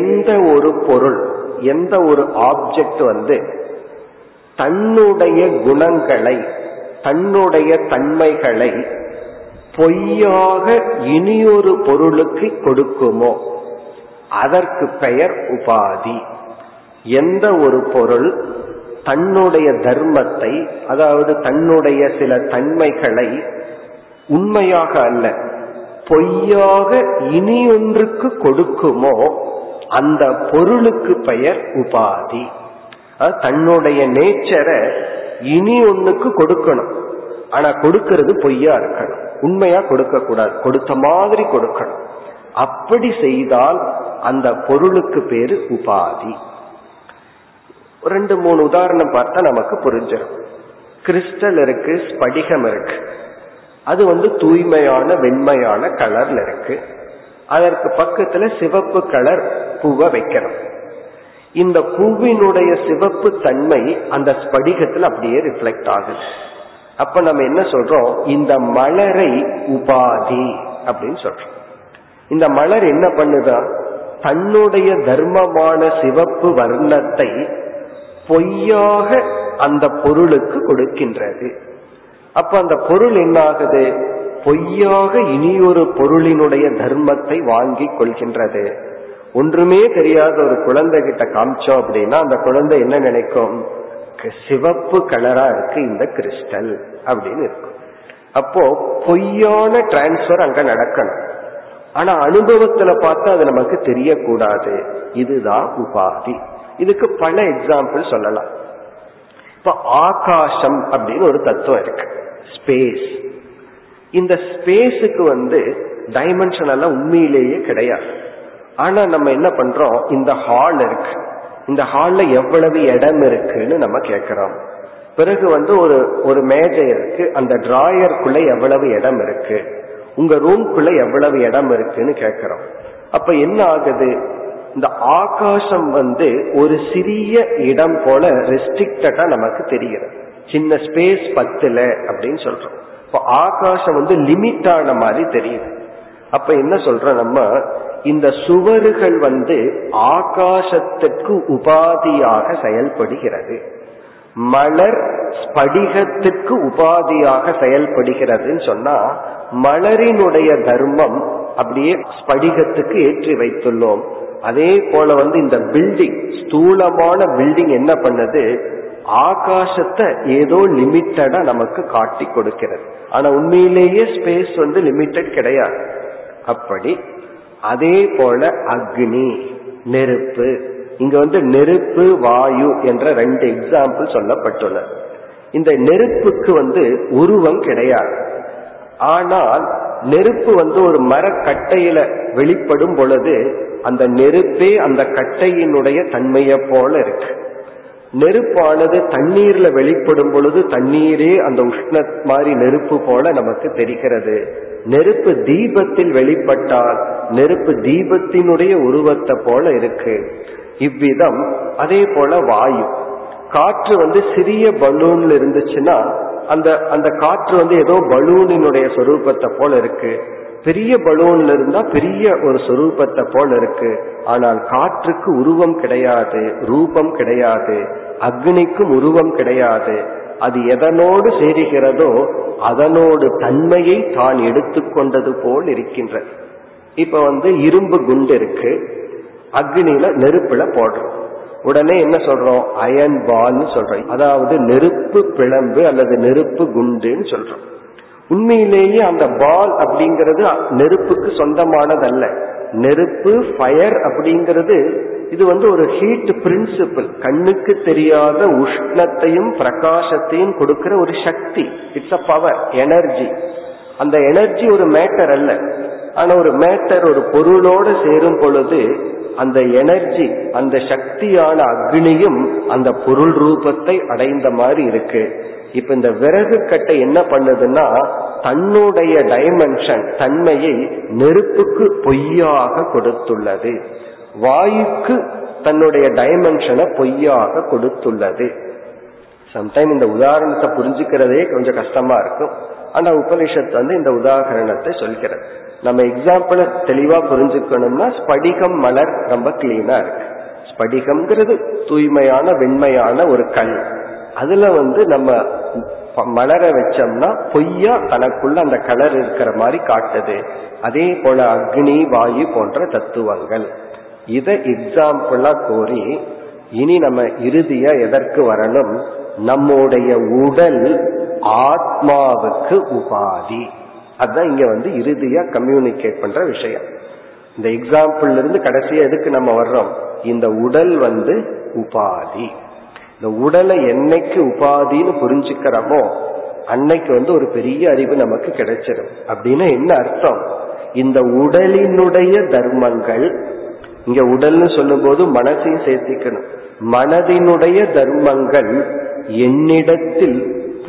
எந்த ஒரு பொருள், எந்த ஒரு ஆப்ஜெக்ட் தன்னுடைய குணங்களை, தன்னுடைய தன்மைகளை பொய்யாக இனியொரு பொருளுக்கு கொடுக்குமோ அதற்கு பெயர் உபாதி. எந்த ஒரு பொருள் தன்னுடைய தர்மத்தை, அதாவது தன்னுடைய சில தன்மைகளை உண்மையாக அல்ல பொய்யாக இனியொன்றுக்கு கொடுக்குமோ அந்த பொருளுக்கு பெயர் உபாதி. தன்னுடைய நேச்சரை இனி ஒண்ணுக்கு கொடுக்கணும், ஆனா கொடுக்கறது பொய்யா இருக்கணும், உண்மையா கொடுக்க கூடாது, கொடுத்த மாதிரி கொடுக்கணும். அப்படி செய்தால் அந்த பொருளுக்கு பேரு உபாதி. ரெண்டு மூணு உதாரணம் பார்த்தா நமக்கு புரிஞ்சிடும். கிறிஸ்டல் இருக்கு, ஸ்படிகம் இருக்கு, அது தூய்மையான வெண்மையான கலர்ல இருக்கு, அதற்கு பக்கத்துல சிவப்பு கலர் பூவை வைக்கணும். இந்த பூவினுடைய சிவப்பு தன்மை அந்த ஸ்படிகத்துல அப்படியே ரிஃப்ளெக்ட் ஆகுது. அப்ப நம்ம என்ன சொல்றோம், இந்த மலரை உபாதி அப்படின்னு சொல்றோம். இந்த மலர் என்ன பண்ணுதா, தன்னுடைய தர்மமான சிவப்பு வர்ணத்தை பொய்யாக அந்த பொருளுக்கு கொடுக்கின்றது. அப்ப அந்த பொருள் என்ன ஆகுது, பொய்யாக இனியொரு பொருளினுடைய தர்மத்தை வாங்கி கொள்கின்றது. ஒன்றுமே தெரியாத ஒரு குழந்தை கிட்ட காமிச்சோம் அப்படின்னா அந்த குழந்தை என்ன நினைக்கும், சிவப்பு கலரா இருக்கு இந்த கிறிஸ்டல் அப்படின்னு இருக்கும். அப்போ பொய்யான டிரான்ஸ்பர் அங்க நடக்கணும், ஆனா அனுபவத்துல பார்த்தா அது நமக்கு தெரியக்கூடாது. இதுதான் உபாதி. இதுக்கு பல எக்ஸாம்பிள் சொல்லலாம். இப்ப ஆகாசம் அப்படின்னு ஒரு தத்துவம் இருக்கு, ஸ்பேஸ். இந்த ஸ்பேஸுக்கு டைமென்ஷன் எல்லாம் உண்மையிலேயே கிடையாது. ஆனா நம்ம என்ன பண்றோம், இந்த ஹால் இருக்கு, இந்த ஹால்ல எவ்வளவு இடம் இருக்குன்னு நம்ம கேட்கிறோம். பிறகு ஒரு மேஜை இருக்கு, அந்த டிராயர்க்குள்ள எவ்வளவு இடம் இருக்கு, உங்க ரூம்குள்ள எவ்வளவு இடம் இருக்குன்னு கேட்கிறோம். அப்ப என்ன ஆகுது, இந்த ஆகாசம் ஒரு சிறிய இடம் போல ரெஸ்ட்ரிக்டடா நமக்கு தெரிகிறது. சின்ன ஸ்பேஸ் 10ல அப்படின்னு சொல்றோம். இப்ப ஆகாசம் லிமிட்டான மாதிரி தெரியுது. அப்ப என்ன சொல்றோம் நம்ம, இந்த சுவர்கள் ஆகாசத்துக்கு உபாதியாக செயல்படுகிறது, மலர் ஸ்படிகத்துக்கு உபாதியாக செயல்படுகிறதுன்னு சொன்னா மலரினுடைய தர்மம் அப்படியே ஸ்படிகத்துக்கு ஏற்றி வைத்துள்ளோம். அதே போல இந்த பில்டிங், ஸ்தூலமான பில்டிங் என்ன பண்ணது, ஆகாசத்தை ஏதோ லிமிட்டடா நமக்கு காட்டி கொடுக்கிறது. ஆனா உண்மையிலேயே ஸ்பேஸ் லிமிட்டட் கிடையாது. அப்படி அதே போல அக்னி, நெருப்பு. இங்க நெருப்பு வாயு என்ற ரெண்டு எக்ஸாம்பிள் சொல்லப்பட்டுள்ளது. இந்த நெருப்புக்கு உருவம் கிடையாது. ஆனால் நெருப்பு ஒரு மரக்கட்டையில வெளிப்படும் பொழுது அந்த நெருப்பே அந்த கட்டையினுடைய தன்மையை போல இருக்கு. நெருப்பானது தண்ணீர்ல வெளிப்படும் பொழுது தண்ணீரே அந்த உஷ்ண மாதிரி நெருப்பு போல நமக்கு தெரிகிறது. நெருப்பு தீபத்தில் வெளிப்பட்டால் நெருப்பு தீபத்தினுடைய உருவத்தை போல இருக்கு. இவ்விதம் அதே போல வாயு, காற்று சிறிய பலூன்ல இருந்துச்சுன்னா அந்த அந்த காற்று ஏதோ பலூனினுடைய சொரூபத்தை போல இருக்கு. பெரிய பலூன்ல இருந்தா பெரிய ஒரு சொரூபத்தை போல இருக்கு. ஆனால் காற்றுக்கு உருவம் கிடையாது, ரூபம் கிடையாது. அக்னிக்கும் உருவம் கிடையாது. அது எதனோடு சேருகிறதோ அதனோடு தன்மையை தான் எடுத்துக்கொண்டது போல் இருக்கின்றது. இப்ப இரும்பு குண்டு இருக்கு, அக்னியில நெருப்புல போடுறோம், உடனே என்ன சொல்றோம், அயன் பால் சொல்றோம், அதாவது நெருப்பு பிளம்பு அல்லது நெருப்பு குண்டுன்னு சொல்றோம். உண்மையிலேயே அந்த பால் அப்படிங்கிறது நெருப்புக்கு சொந்தமானதல்ல. நெருப்பு ஃபயர் அப்படிங்கிறது இது ஒரு ஹீட் பிரின்சிபிள், கண்ணுக்கு தெரியாத உஷ்ணத்தையும் பிரகாசத்தையும் கொடுக்கிற ஒரு சக்தி. It's a power, energy. அந்த எனர்ஜி ஒரு மேட்டர் அல்ல. ஆனா ஒரு மேட்டர் ஒரு பொருளோடு சேரும் பொழுது அந்த எனர்ஜி, அந்த சக்தியான அக்னியும் அந்த பொருள் ரூபத்தை அடைந்த மாதிரி இருக்கு. இப்ப இந்த விறகு கட்டை என்ன பண்ணுதுன்னா தன்னுடைய டைமென்ஷன் தன்மையை நெருப்புக்கு பொய்யாக கொடுத்துள்ளது, வாயுக்கு தன்னுடைய டைமென்ஷனை பொய்யாக கொடுத்துள்ளது. சம்டைம் இந்த உதாரணத்தை புரிஞ்சுக்கிறதே கொஞ்சம் கஷ்டமா இருக்கும். ஆனா உபனிஷத்து இந்த உதாரணத்தை சொல்கிறது. நம்ம எக்ஸாம்பிள தெளிவா புரிஞ்சுக்கணும்னா ஸ்படிகம் மலர் ரொம்ப கிளீனா இருக்கு. ஸ்படிகம்ங்கிறது தூய்மையான வெண்மையான ஒரு கல். அதுல நம்ம மலரை வச்சோம்னா பொய்யா தனக்குள்ள அந்த கலர் இருக்கிற மாதிரி காட்டுது. அதே போல அக்னி வாயு போன்ற தத்துவங்கள். இதை எக்ஸாம்பிளா கோரி இனி நம்ம இறுதியா எதற்கு வரணும், நம்முடைய உடல் ஆத்மாவுக்கு உபாதி. அதுதான் இங்க இறுதியா கம்யூனிகேட் பண்ற விஷயம். இந்த எக்ஸாம்பிள் இருந்து கடைசியா எதுக்கு நம்ம வர்றோம், இந்த உடல் உபாதி. இந்த உடலை என்னைக்கு உபாதின்னு புரிஞ்சுக்கிறோமோ அன்னைக்கு ஒரு பெரிய அறிவு நமக்கு கிடைச்சிடும். அப்படின்னா என்ன அர்த்தம், இந்த உடலினுடைய தர்மங்கள், இங்க உடல்னு சொல்லும் போது மனசையும் சேர்த்திக்கணும், மனதினுடைய தர்மங்கள் என்னிடத்தில்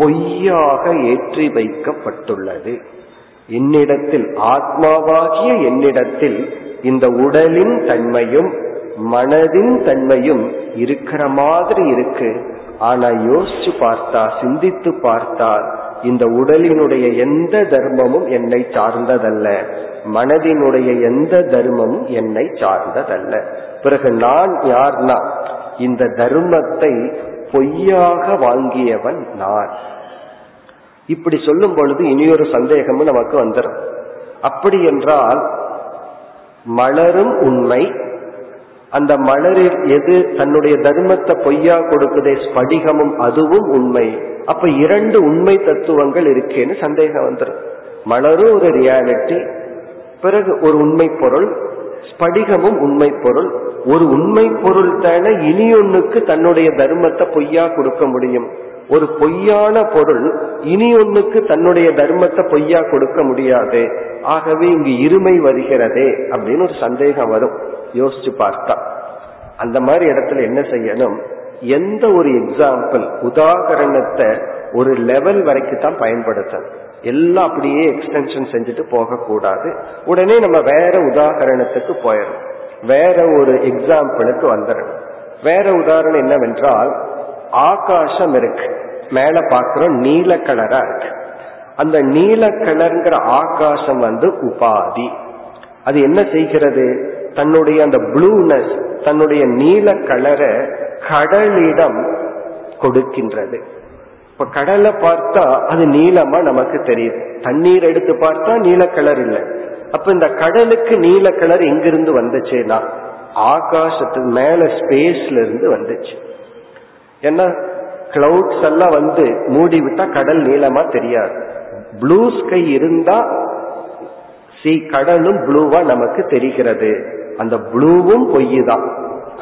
பொய்யாக ஏற்றி வைக்கப்பட்டுள்ளது. என்னிடத்தில், ஆத்மாவாகிய என்னிடத்தில் இந்த உடலின் தன்மையும் மனதின் தன்மையும் இருக்கிற மாதிரி இருக்கு. ஆனா யோசிச்சு பார்த்தா, சிந்தித்து பார்த்தா, இந்த உடலினுடைய எந்த தர்மமும் என்னை சார்ந்ததல்ல, மனதினுடைய எந்த தர்மமும் என்னை சார்ந்ததல்ல. பிறகு நான் யார்னா இந்த தர்மத்தை பொய்யாக வாங்கியவன் நான். இப்படி சொல்லும் பொழுது இனியொரு சந்தேகமும் நமக்கு வந்துடும். அப்படி என்றால் மலரும் உண்மை, அந்த மலரில் எது தன்னுடைய தர்மத்தை பொய்யா கொடுக்குதே ஸ்படிகமும் அதுவும் உண்மை. அப்ப இரண்டு உண்மை தத்துவங்கள் இருக்கேன்னு சந்தேகம் வந்துடும். மலரும் ஒரு ரியாலிட்டி, பிறகு ஒரு உண்மை பொருள், ஸ்படிகமும் உண்மை பொருள். ஒரு உண்மை பொருள் தானே இனியொன்னுக்கு தன்னுடைய தர்மத்தை பொய்யா கொடுக்க முடியும், ஒரு பொய்யான பொருள் இனியொன்னுக்கு தன்னுடைய தர்மத்தை பொய்யா கொடுக்க முடியாது. ஆகவே இங்கு இருமை வருகிறதே அப்படின்னு ஒரு சந்தேகம் வரும். யோசிச்சு பார்த்தா அந்த மாதிரி இடத்துல என்ன செய்யணும், எந்த ஒரு எக்ஸாம்பிள் உதாரணத்தை ஒரு லெவல் வரைக்கும் தான் பயன்படுத்தணும். எல்லாம் அப்படியே எக்ஸ்டென்ஷன் செஞ்சுட்டு போகக்கூடாது. உடனே நம்ம வேற உதாரணத்துக்கு போயிடும், வேற ஒரு எக்ஸாம்பிளுக்கு வந்துடணும். வேற உதாரணம் என்னவென்றால், ஆகாசம் இருக்கு, மேல பாக்கிறோம் நீல கலரா இருக்கு. அந்த நீல கலர்ங்கிற ஆகாசம் உபாதி. அது என்ன செய்கிறது, தன்னுடைய அந்த ப்ளூனஸ், தன்னுடைய நீல கலரை கடலிடம் கொடுக்கின்றது. இப்ப கடலை பார்த்தா அது நீலமா நமக்கு தெரியுது, தண்ணீர் எடுத்து பார்த்தா நீல கலர் இல்லை. அப்ப இந்த கடலுக்கு நீல கலர் எங்கிருந்து வந்துச்சுன்னா ஆகாசத்துக்கு மேல ஸ்பேஸ்ல இருந்து வந்துச்சு. ஏன்னா கிளவுட்ஸ் எல்லாம் மூடி விட்டா கடல் நீளமா தெரியாது. ப்ளூ ஸ்கை இருந்தா கடலும் ப்ளூவா நமக்கு தெரிகிறது. அந்த ப்ளூவும் பொய்யுதான்,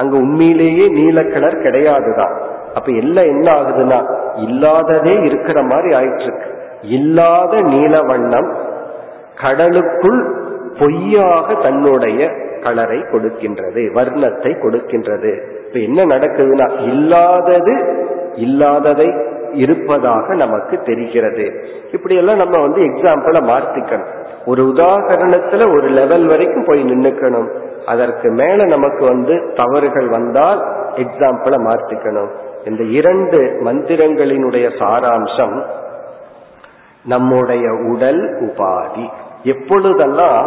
அங்க உண்மையிலேயே நீல கலர் கிடையாதுதான். அப்ப எல்லாம் என்ன ஆகுதுன்னா இல்லாததே இருக்கிற மாதிரி ஆயிட்டு இருக்கு. இல்லாத நீல வண்ணம் கடலுக்குள் பொய்யாக தன்னுடைய கலரை கொடுக்கின்றது, வர்ணத்தை கொடுக்கின்றது. இப்ப என்ன நடக்குதுன்னா இல்லாதது இல்லாததை இருப்பதாக நமக்கு தெரிகிறது. இப்படி எல்லாம் நம்ம எக்ஸாம்பிள மாத்திக்கணும். ஒரு உதாரணத்துல ஒரு லெவல் வரைக்கும் போய் நின்னுக்கணும். அதற்கு மேல நமக்கு தவறுகள் வந்தால் எக்ஸாம்பிள மாத்திக்கணும். இந்த இரண்டு மந்திரங்களினுடைய சாராம்சம், நம்முடைய உடல் உபாதி. எப்பொழுதெல்லாம்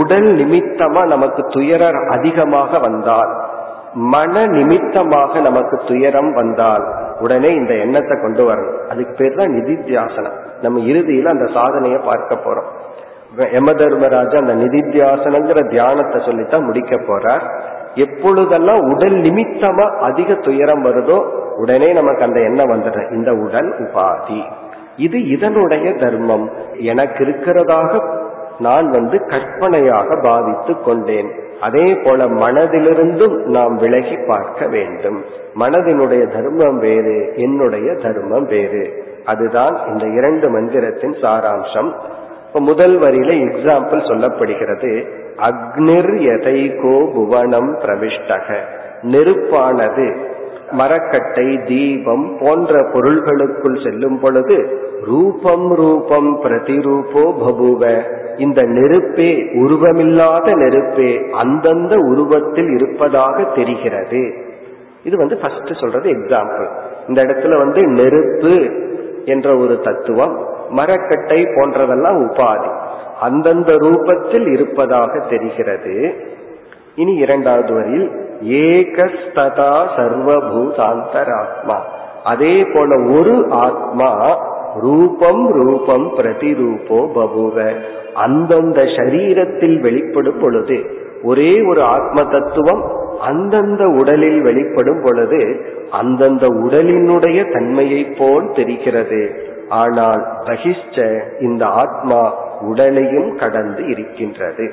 உடல் நிமித்தமா நமக்கு துயரர் அதிகமாக வந்தால், மன நிமித்தமாக நமக்கு துயரம் வந்தால் உடனே இந்த எண்ணத்தை கொண்டு வரணும். அதுக்கு பேர் தான் நிதித்தியாசனம். நம்ம இறுதியில் அந்த சாதனையை பார்க்க போறோம். யம தர்மராஜா அந்த நிதித்தியாசனங்கிற தியானத்தை சொல்லித்தான் முடிக்க போறார். எப்பொழுதெல்லாம் உடல் நிமித்தமா அதிக துயரம் வருதோ உடனே நமக்கு அந்த எண்ணம் வந்துடுற இந்த உடல் உபாதி. இது இதனுடைய தர்மம். எனக்கு இருக்கிறதாக நான் கற்பனையாக பாவித்து கொண்டேன். அதே போல மனதிலிருந்தும் நாம் விலகி பார்க்க வேண்டும். மனதினுடைய தர்மம் வேறு, என்னுடைய தர்மம் வேறு. அதுதான் இந்த இரண்டு மந்திரத்தின் சாராம்சம். முதல் வரியில எக்ஸாம்பிள் சொல்லப்படுகிறது. அக்னிர் யதைகோ புவனம் பிரவிஷ்டக. நெருப்பானது மரக்கட்டை, தீபம் போன்ற பொருள்களுக்குள் செல்லும் பொழுது ரூபம் ரூபம் பிரதிரூபோ பபுவ. இந்த நெருப்பே உருவமில்லாத நெருப்பே அந்தந்த உருவத்தில் இருப்பதாக தெரிகிறது. இது ஃபர்ஸ்ட் சொல்றது எக்ஸாம்பிள். இந்த இடத்துல நெருப்பு என்ற ஒரு தத்துவம், மரக்கட்டை போன்றதெல்லாம் உபாதி, அந்தந்த ரூபத்தில் இருப்பதாக தெரிகிறது. இனி இரண்டாவது வரியில் ஏகஸ்ததா சர்வபூதாந்தராத்மா. அதே போல ஒரு ஆத்மா ரூபம் ரூபம் பிரதிரூபோ பபுவ. அந்தந்த சரீரத்தில் வெளிப்படும் பொழுது ஒரே ஒரு ஆத்ம தத்துவம் அந்தந்த உடலில் வெளிப்படும் பொழுது அந்தந்த உடலினுடைய தன்மையை போல் தெரிகிறது. ஆனால் பகிஷ்ட இந்த ஆத்மா உடலையும் கடந்து இருக்கின்றது.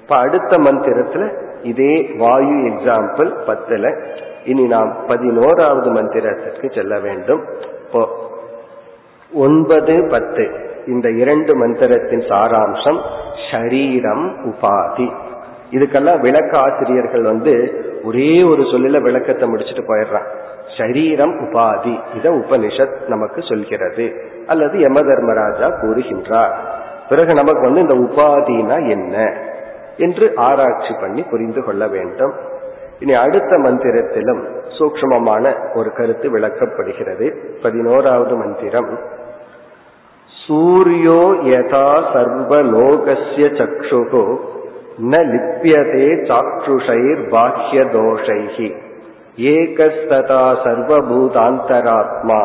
இப்ப அடுத்த மந்திரத்துல இதே வாயு எக்ஸாம்பிள் 10ல. இனி நாம் 11வது மந்திரத்திற்கு செல்ல வேண்டும். 9, 10 இந்த இரண்டு மந்திரத்தின் சாராம்சம் ஷரீரம் உபாதி. இதுக்கெல்லாம் விளக்க ஆசிரியர்கள் ஒரே ஒரு சொல்லில விளக்கத்தை முடிச்சுட்டு போயிடுறான். ஷரீரம் உபாதி, இத உபனிஷத் நமக்கு சொல்கிறது அல்லது யம தர்மராஜா கூறுகின்றார். பிறகு நமக்கு இந்த உபாதினா என்ன என்று ஆராய்ச்சி பண்ணி புரிந்து கொள்ள வேண்டும். இனி அடுத்த மந்திரத்திலும் சூக்ஷ்மமான ஒரு கருத்து விளக்கப்படுகிறது. 11வது மந்திரம் சூர்யோ யதா சர்வலோகஸ்ய சக்ஷுஹு ந லிப்யதே சாக்ஷுஷைர் பாஹ்ய தோஷைஹி ஏகஸ்ததா சர்வபூதாந்தராத்மா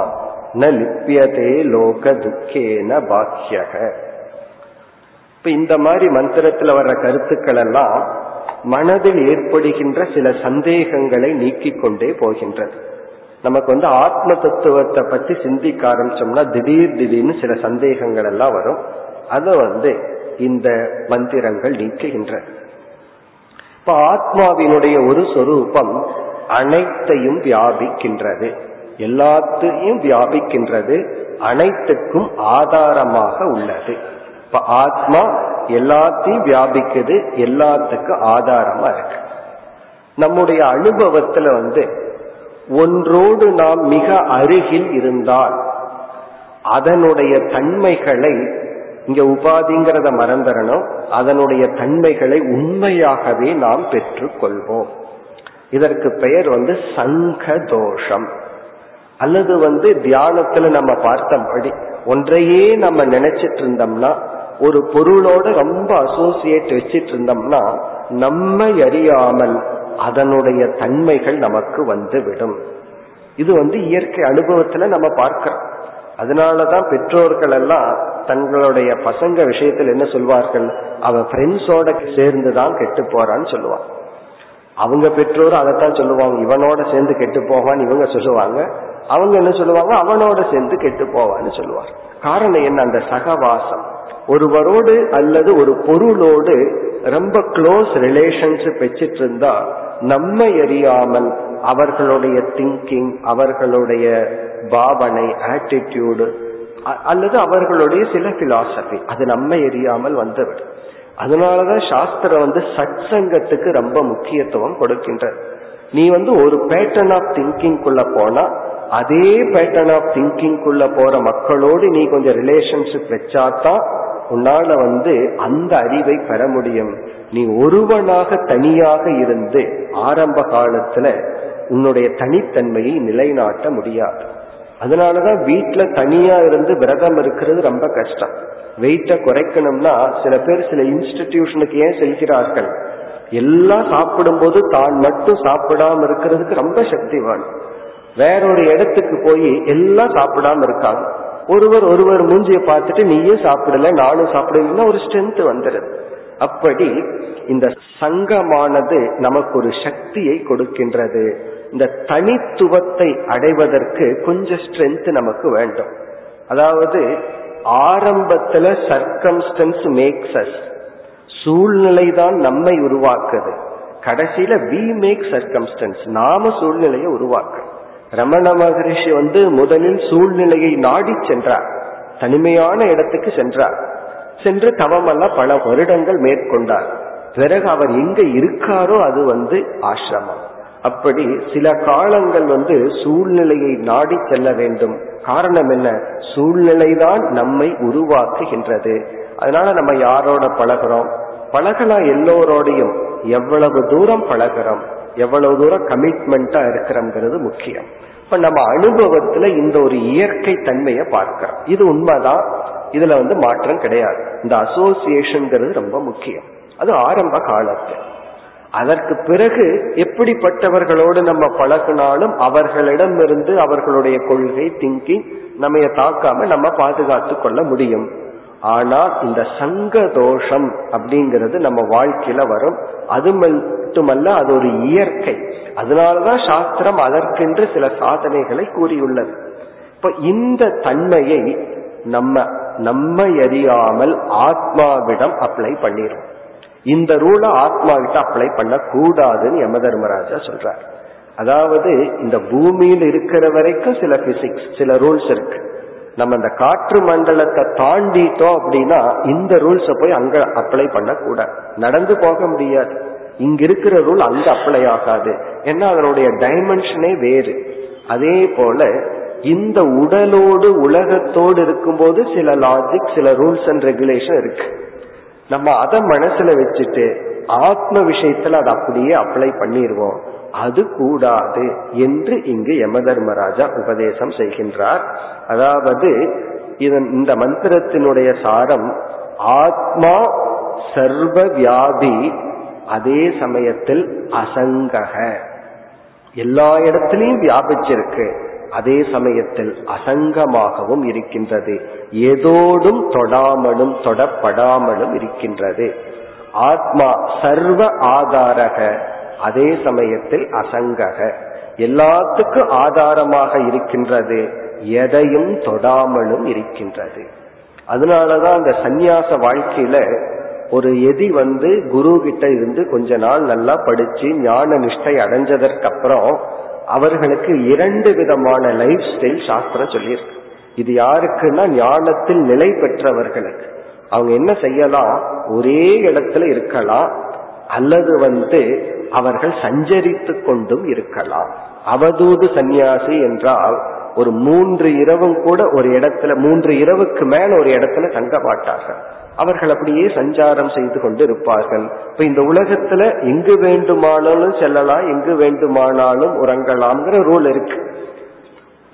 ந லிப்யதே லோக துக்கேன பாஹ்யக. இப்ப இந்த மாதிரி மந்திரத்துல வர்ற கருத்துக்கள் எல்லாம் மனதில் ஏற்படுகின்ற சில சந்தேகங்களை நீக்கிக் கொண்டே போகின்றது. நமக்கு ஆத்ம தத்துவத்தை பற்றி சிந்திக்க ஆரம்பிச்சோம்னா திடீர்னு சில சந்தேகங்கள் எல்லாம் வரும். அதை இந்த மந்திரங்கள் நீக்குகின்றன. இப்ப ஆத்மாவினுடைய ஒரு சொரூபம் அனைத்தையும் வியாபிக்கின்றது, எல்லாத்தையும் வியாபிக்கின்றது, அனைத்துக்கும் ஆதாரமாக உள்ளது. இப்ப ஆத்மா எல்லாத்தையும் வியாபிக்குது, எல்லாத்துக்கும் ஆதாரமா இருக்கு. நம்முடைய அனுபவத்துல ஒன்றோடு நாம் மிக அருகில் இருந்தால் அதனுடைய தன்மைகளை, இங்க உபாதிங்கிறத மறந்துறணும், அதனுடைய தன்மைகளை உண்மையாகவே நாம் பெற்று கொள்வோம். இதற்கு பெயர் சங்க தோஷம். அல்லது தியானத்துல நம்ம பார்த்தபடி ஒன்றையே நம்ம நினைச்சிட்டு இருந்தோம்னா, ஒரு பொருளோட ரொம்ப அசோசியேட் வச்சிட்டு இருந்தோம்னா நம்மை அறியாமல் அதனுடைய தன்மைகள் நமக்கு வந்துவிடும். இது இயற்கை அனுபவத்துல நம்ம பார்க்கிறோம். அதனாலதான் பெற்றோர்கள் எல்லாம் தங்களுடைய பசங்க விஷயத்துல என்ன சொல்வார்கள், அவன் ஃப்ரெண்ட்ஸோட சேர்ந்துதான் கெட்டு போறான்னு சொல்லுவான். அவங்க பெற்றோரும் அதைத்தான் சொல்லுவாங்க, இவனோட சேர்ந்து கெட்டு போவான்னு இவங்க சொல்லுவாங்க. அவங்க என்ன சொல்லுவாங்க, அவனோட சேர்ந்து கெட்டு போவான்னு சொல்லுவார். காரணம் என்ன, அந்த சகவாசம். ஒருவரோடு அல்லது ஒரு பொருளோடு ரொம்ப க்ளோஸ் ரிலேஷன்ஷிப் வச்சிட்டு இருந்தா நம்மை அறியாமல் அவர்களுடைய திங்கிங், அவர்களுடைய பாவனை, ஆட்டிடியூடு அல்லது அவர்களுடைய சில பிலாசபி அது நம்மை அறியாமல் வந்துவிடும். அதனாலதான் சாஸ்திரம் சத்சங்கத்துக்கு ரொம்ப முக்கியத்துவம் கொடுக்கின்றது. நீ ஒரு பேட்டர்ன் ஆஃப் திங்கிங் குள்ள போனா அதே பேட்டர்ன் ஆஃப் திங்கிங் குள்ள போற மக்களோடு நீ கொஞ்சம் ரிலேஷன்ஷிப் வச்சாதான் உன்னால அந்த அறிவை பெற முடியும். நீ ஒருவனாக தனியாக இருந்து ஆரம்ப காலத்துல உன்னுடைய தனித்தன்மையை நிலைநாட்ட முடியாது. அதனாலதான் வீட்டுல தனியா இருந்து விரதம் இருக்கிறது ரொம்ப கஷ்டம். வெயிட்ட குறைக்கணும்னா சில பேர் சில இன்ஸ்டிடியூஷனுக்கு ஏன் செல்கிறார்கள், எல்லாம் சாப்பிடும் போது தான் மட்டும் சாப்பிடாம இருக்கிறதுக்கு ரொம்ப சக்தி வேணும். வேறொரு இடத்துக்கு போய் எல்லாம் சாப்பிடாம இருக்காங்க. ஒருவர் மூஞ்சியை பார்த்துட்டு நீயே சாப்பிடல நானும் சாப்பிடலன்னா ஒரு ஸ்ட்ரென்த் வந்துடுது. அப்படி இந்த சங்கமானது நமக்கு ஒரு சக்தியை கொடுக்கின்றது. இந்த தனித்துவத்தை அடைவதற்கு கொஞ்சம் ஸ்ட்ரென்த் நமக்கு வேண்டும். அதாவது ஆரம்பத்துல சர்க்கம்ஸ்டன்ஸ் மேக்ஸ் அஸ், சூழ்நிலை தான் நம்மை உருவாக்குது. கடைசியில வி மேக் சர்க்கம்ஸ்டன்ஸ், நாம சூழ்நிலையை உருவாக்குறோம். ரமண மகரிஷி முதலில் சூழ்நிலையை நாடி சென்றார், தனிமையான இடத்துக்கு சென்றார், சென்று தவமெல்லாம் பல வருடங்கள் மேற்கொண்டார். பிறகு அவர் எங்க இருக்காரோ அது ஆசிரமம். அப்படி சில காலங்கள் சூழ்நிலையை நாடி செல்ல வேண்டும். காரணம் என்ன? சூழ்நிலைதான் நம்மை உருவாக்குகின்றது. அதனால நம்ம யாரோட பழகிறோம், பழகலாம் எல்லோரோடையும், எவ்வளவு தூரம் பழகிறோம், எவ்வளவு தூரம் கமிட்மெண்டா இருக்கிறோம்ங்கிறது முக்கியம். இப்ப நம்ம அனுபவத்துல இந்த ஒரு இயற்கை தன்மையை பார்க்கிறோம். இது உண்மைதான், இதுல மாற்றம் கிடையாது. இந்த அசோசியேஷன்ங்கிறது ரொம்ப முக்கியம், அது ஆரம்ப காலத்து. அதற்கு பிறகு எப்படிப்பட்டவர்களோடு நம்ம பழகினாலும் அவர்களிடமிருந்து அவர்களுடைய கொள்கை, திங்கிங் நம்ம தாக்காம நம்ம பாதுகாத்து கொள்ள முடியும். ஆனால் இந்த சங்க தோஷம் அப்படிங்கிறது நம்ம வாழ்க்கையில வரும். அது மட்டுமல்ல, அது ஒரு இயற்கை. அதனாலதான் சாஸ்திரம் அதற்கென்று சில சாதனைகளை கூறியுள்ளது. இப்ப இந்த தன்மையை நம்ம அறியாமல் ஆத்மாவிடம் அப்ளை பண்ணிரும். இந்த ரூலை ஆத்மாவிட்ட அப்ளை பண்ண கூடாதுன்னு யம தர்மராஜா சொல்றார். அதாவது இந்த பூமியில் இருக்கிற வரைக்கும் சில பிசிக்ஸ், சில ரூல்ஸ் இருக்கு. நம்ம இந்த காற்று மண்டலத்தை தாண்டிட்டோம் அப்படின்னா இந்த ரூல்ஸை போய் அங்க அப்ளை பண்ண கூட நடந்து போக முடியாது. இங்க இருக்கிற ரூல் அங்க அப்ளை ஆகாது, ஏன்னா அதனுடைய டைமென்ஷனே வேறு. அதே போல இந்த உடலோடு உலகத்தோடு இருக்கும்போது சில லாஜிக், சில ரூல்ஸ் அண்ட் ரெகுலேஷன் இருக்கு. நம்ம அதை மனசுல வச்சுட்டு ஆத்ம விஷயத்துல அதை அப்படியே அப்ளை பண்ணிடுவோம், அது கூடாது என்று இங்கு யம தர்மராஜா உபதேசம் செய்கின்றார். அதாவது இந்த மந்திரத்தினுடைய சாரம், ஆத்மா சர்வ வியாபி, அதே சமயத்தில் அசங்கக, எல்லா இடத்திலையும் வியாபிச்சிருக்கு, அதே சமயத்தில் அசங்கமாகவும் இருக்கின்றது, எதோடும் தொடாமலும் தொடப்படாமலும் இருக்கின்றது. ஆத்மா சர்வ ஆதாரக, அதே சமயத்தில் அசங்கக, எல்லாத்துக்கும் ஆதாரமாக இருக்கின்றது, எதையும் தொடாமலும் இருக்கின்றது. அதனாலதான் அந்த சந்நியாச வாழ்க்கையில ஒரு எதி குரு கிட்ட இருந்து கொஞ்ச நாள் நல்லா படிச்சு ஞான நிஷ்டை அடைஞ்சதற்கப்புறம் அவர்களுக்கு 2 விதமான லைஃப் ஸ்டைல் சாஸ்திரம் சொல்லியிருக்கு. இது யாருக்குன்னா ஞானத்தில் நிலை பெற்றவர்களுக்கு. அவங்க என்ன செய்யலாம், ஒரே இடத்துல இருக்கலாம், அல்லது அவர்கள் சஞ்சரித்து கொண்டும் இருக்கலாம். அவதூது சந்நியாசி என்றால் ஒரு 3 இரவும் கூட ஒரு இடத்துல, 3 இரவுக்கு மேல ஒரு இடத்துல தங்க மாட்டார்கள். அவர்கள் அப்படியே சஞ்சாரம் செய்து கொண்டு இருப்பார்கள். இப்ப இந்த உலகத்துல எங்கு வேண்டுமானாலும் செல்லலாம், எங்கு வேண்டுமானாலும் உறங்கலாம்ங்கிற ரூல் இருக்கு.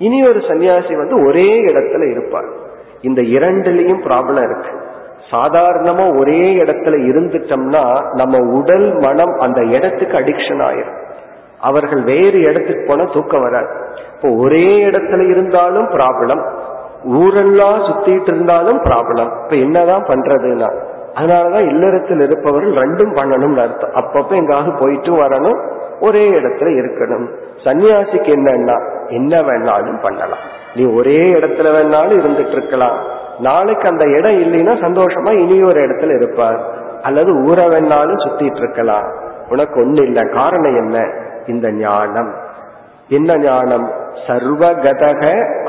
இனி ஒரு சன்னியாசி ஒரே இடத்துல இருப்பார். இந்த 2லயும் ப்ராப்ளம் இருக்கு. சாதாரணமா ஒரே இடத்துல இருந்துட்டோம்னா நம்ம உடல் மனம் அந்த இடத்துக்கு அடிக்ஷன் ஆயிரும். அவர்கள் வேறு இடத்துக்கு போனா தூக்கம் வராது. இப்போ ஒரே இடத்துல இருந்தாலும் ப்ராப்ளம், ஊரெல்லாம் சுத்திட்டு இருந்தாலும் ப்ராப்ளம். இப்ப என்னதான் பண்றதுன்னா அதனாலதான் இல்லறத்தில் இருப்பவர்கள் 2ம் பண்ணணும்னு அர்த்தம். அப்பப்ப எங்காவது போயிட்டு வரணும், ஒரே இடத்துல இருக்கணும். சன்னியாசிக்கு என்னன்னா என்ன வேணாலும் பண்ணலாம். நீ ஒரே இடத்துல வேணாலும் இருந்துட்டு இருக்கலாம். நாளைக்கு அந்த இடம் இல்லைன்னா சந்தோஷமா இனி ஒரு இடத்துல இருப்பார், அல்லது ஊரை வேணாலும் சுத்திட்டு இருக்கலாம். உனக்கு ஒண்ணு இல்லை. காரணம் என்ன? இந்த ஞானம். என்ன ஞானம்? சர்வகதக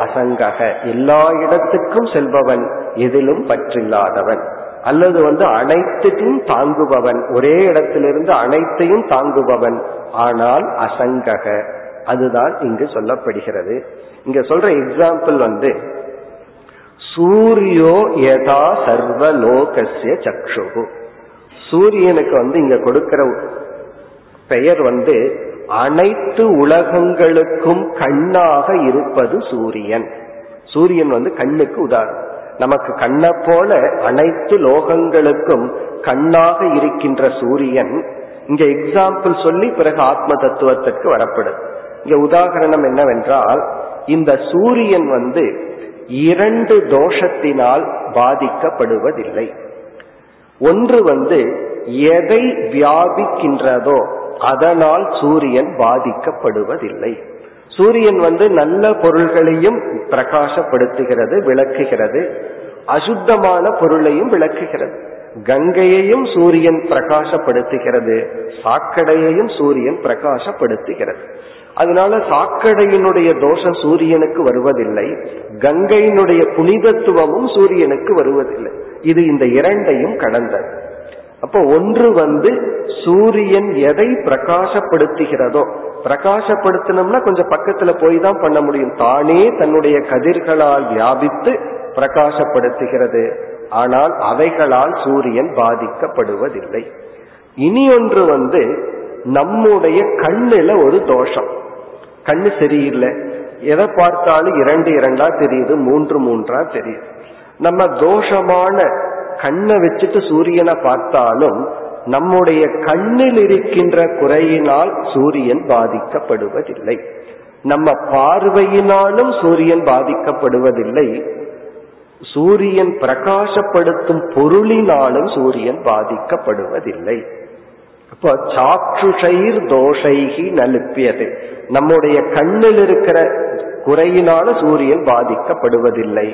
அசங்கக, எல்லா இடத்துக்கும் செல்பவன், எதிலும் பற்றில்லாதவன், அல்லது அனைத்தையும் தாங்குபவன், ஒரே இடத்திலிருந்து அனைத்தையும் தாங்குபவன், ஆனால் அசங்கக. அதுதான் இங்கு சொல்லப்படுகிறது. இங்க சொல்ற எக்ஸாம்பிள் சூரியோ யதா சர்வ லோகஸ்ய சக்ஷுஹு. சூரியனுக்கு இங்க கொடுக்கிற பெயர் அனைத்து உலகங்களுக்கும் கண்ணாக இருப்பது சூரியன். சூரியன் கண்ணுக்கு உதாரணம். நமக்கு கண்ணை போல அனைத்து லோகங்களுக்கும் கண்ணாக இருக்கின்ற சூரியன் இங்க எக்ஸாம்பிள் சொல்லி பிறகு ஆத்ம தத்துவத்திற்கு வரப்படுது. இங்க உதாரணம் என்னவென்றால், இந்த சூரியன் இரண்டு தோஷத்தினால் பாதிக்கப்படுவதில்லை. ஒன்று எதை வியாபிக்கின்றதோ அதனால் சூரியன் பாதிக்கப்படுவதில்லை. சூரியன் நல்ல பொருள்களையும் பிரகாசப்படுத்துகிறது, விளக்குகிறது, அசுத்தமான பொருளையும் விளக்குகிறது. கங்கையையும் சூரியன் பிரகாசப்படுத்துகிறது, சாக்கடையையும் சூரியன் பிரகாசப்படுத்துகிறது. அதனால சாக்கடையினுடைய தோஷம் சூரியனுக்கு வருவதில்லை, கங்கையினுடைய புனிதத்துவமும் சூரியனுக்கு வருவதில்லை. இது இந்த இரண்டையும் கடந்தது. அப்போ ஒன்று சூரியன் எதை பிரகாசப்படுத்துகிறதோ, பிரகாசப்படுத்தணும்னா கொஞ்சம் பக்கத்துல போய் தான் பண்ண முடியும், தானே தன்னுடைய கதிர்களால் வியாபித்து பிரகாசப்படுத்துகிறது. ஆனால் அவைகளால் சூரியன் பாதிக்கப்படுவதில்லை. இனி ஒன்று நம்முடைய கண்ணுல ஒரு தோஷம், கண்ணு சரியில்லை, எதை பார்த்தாலும் இரண்டு இரண்டா தெரியுது, மூன்று மூன்றா தெரியுது. நம்ம தோஷமான கண்ணை வச்சுட்டு சூரியனை பார்த்தாலும் நம்முடைய கண்ணில் இருக்கின்ற குறையினால் சூரியன் பாதிக்கப்படுவதில்லை, நம்ம பார்வையினாலும் சூரியன் பாதிக்கப்படுவதில்லை, சூரியன் பிரகாசப்படுத்தும் பொருளினாலும் சூரியன் பாதிக்கப்படுவதில்லை. அப்போ சாக்ஷுஷைர் தோஷைகி நலுப்பியது, நம்முடைய கண்ணில் இருக்கிற குறையினால சூரியன் பாதிக்கப்படுவதில்லை,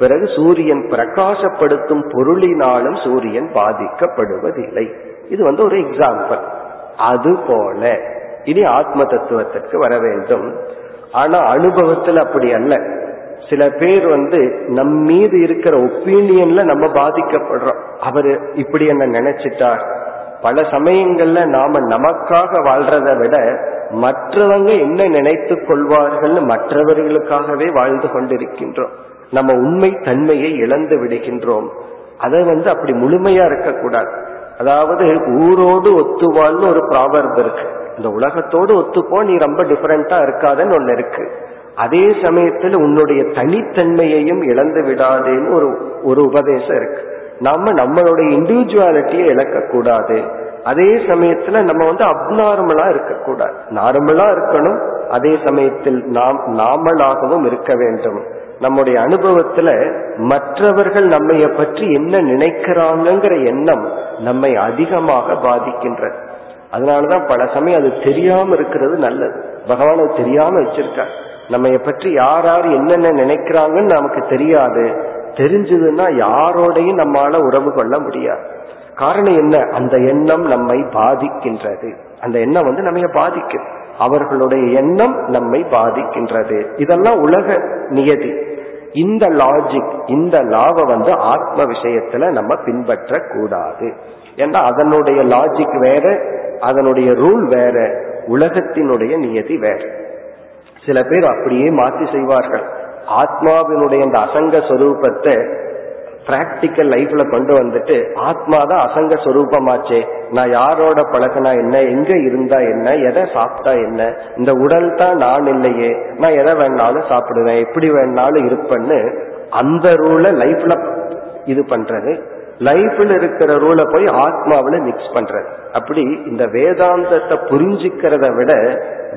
பிறகு சூரியன் பிரகாசப்படுத்தும் பொருளினாலும் சூரியன் பாதிக்கப்படுவதில்லை. இது ஒரு எக்ஸாம்பிள். அது போல இனி ஆத்ம தத்துவத்திற்கு வர வேண்டும். ஆனா அனுபவத்தில் அப்படி அல்ல. சில பேர் நம் மீது இருக்கிற ஒப்பீனியன்ல நம்ம பாதிக்கப்படுறோம், அவரு இப்படி என்ன நினைச்சிட்டார். பல சமயங்கள்ல நாம நமக்காக வாழ்றதை விட மற்றவங்க என்ன நினைத்து கொள்வார்கள், மற்றவர்களுக்காகவே வாழ்ந்து கொண்டிருக்கின்றோம். நம்ம உண்மை தன்மையை இழந்து விடுகின்றோம். அதை அப்படி முழுமையா இருக்கக்கூடாது. அதாவது ஊரோடு ஒத்துவாள்னு ஒரு ப்ராவர்ப் இருக்கு. இந்த உலகத்தோடு ஒத்துப்போ, நீ ரொம்ப டிஃபரெண்டா இருக்காதன்னு ஒண்ணு இருக்கு. அதே சமயத்துல உன்னுடைய தனித்தன்மையையும் இழந்து விடாதேன்னு ஒரு உபதேசம் இருக்கு. நம்ம நம்மளுடைய இண்டிவிஜுவாலிட்டியை இழக்கக்கூடாது, அதே சமயத்துல நம்ம அப்நார்மலா இருக்கக்கூடாது, நார்மலா இருக்கணும். அதே சமயத்தில் நாம் நாமளாகவும் இருக்க வேண்டும். நம்முடைய அனுபவத்துல மற்றவர்கள் நம்மைய பற்றி என்ன நினைக்கிறாங்கிற எண்ணம் நம்மை அதிகமாக பாதிக்கின்றது. அதனாலதான் பல சமயம் அது தெரியாம இருக்கிறது நல்லது. பகவான் அது தெரியாம வச்சிருக்கார். நம்மைய பற்றி யார் யார் என்னென்ன நினைக்கிறாங்கன்னு நமக்கு தெரியாது. தெரிஞ்சதுன்னா யாரோடையும் நம்மால உறவு கொள்ள முடியாது. காரணம் என்ன? அந்த எண்ணம் நம்மை பாதிக்கின்றது. அந்த எண்ணம் நம்ம பாதிக்கும், அவர்களுடைய எண்ணம் நம்மை பாதிக்கின்றது. இதெல்லாம் உலக நியதி. இந்த லாஜிக், இந்த லாவை ஆத்ம விஷயத்துல நம்ம பின்பற்ற கூடாது. ஏன்னா அதனுடைய லாஜிக் வேற, அதனுடைய ரூல் வேற, உலகத்தினுடைய நியதி வேற. சில பேர் அப்படியே மாற்றி செய்வார்கள். ஆத்மாவினுடைய இந்த அசங்க சொரூபத்தை பிராக்டிக்கல் லைஃப்ல கொண்டு வந்துட்டு ஆத்மாதான் அசங்க சொரூபமாச்சே, நான் யாரோட பழகினா என்ன, எங்க இருந்தா என்ன, எதை சாப்பிட்டா என்ன, இந்த உடல் தான் நான் இல்லையே, நான் எதை வேணாலும் சாப்பிடுவேன், எப்படி வேணாலும் இருப்பேன்னு அந்த ரூலை லைஃப்ல இது பண்றது, லைஃப்ல இருக்கிற ரூலை போய் ஆத்மாவில மிக்ஸ் பண்றது. அப்படி இந்த வேதாந்தத்தை புரிஞ்சுக்கிறத விட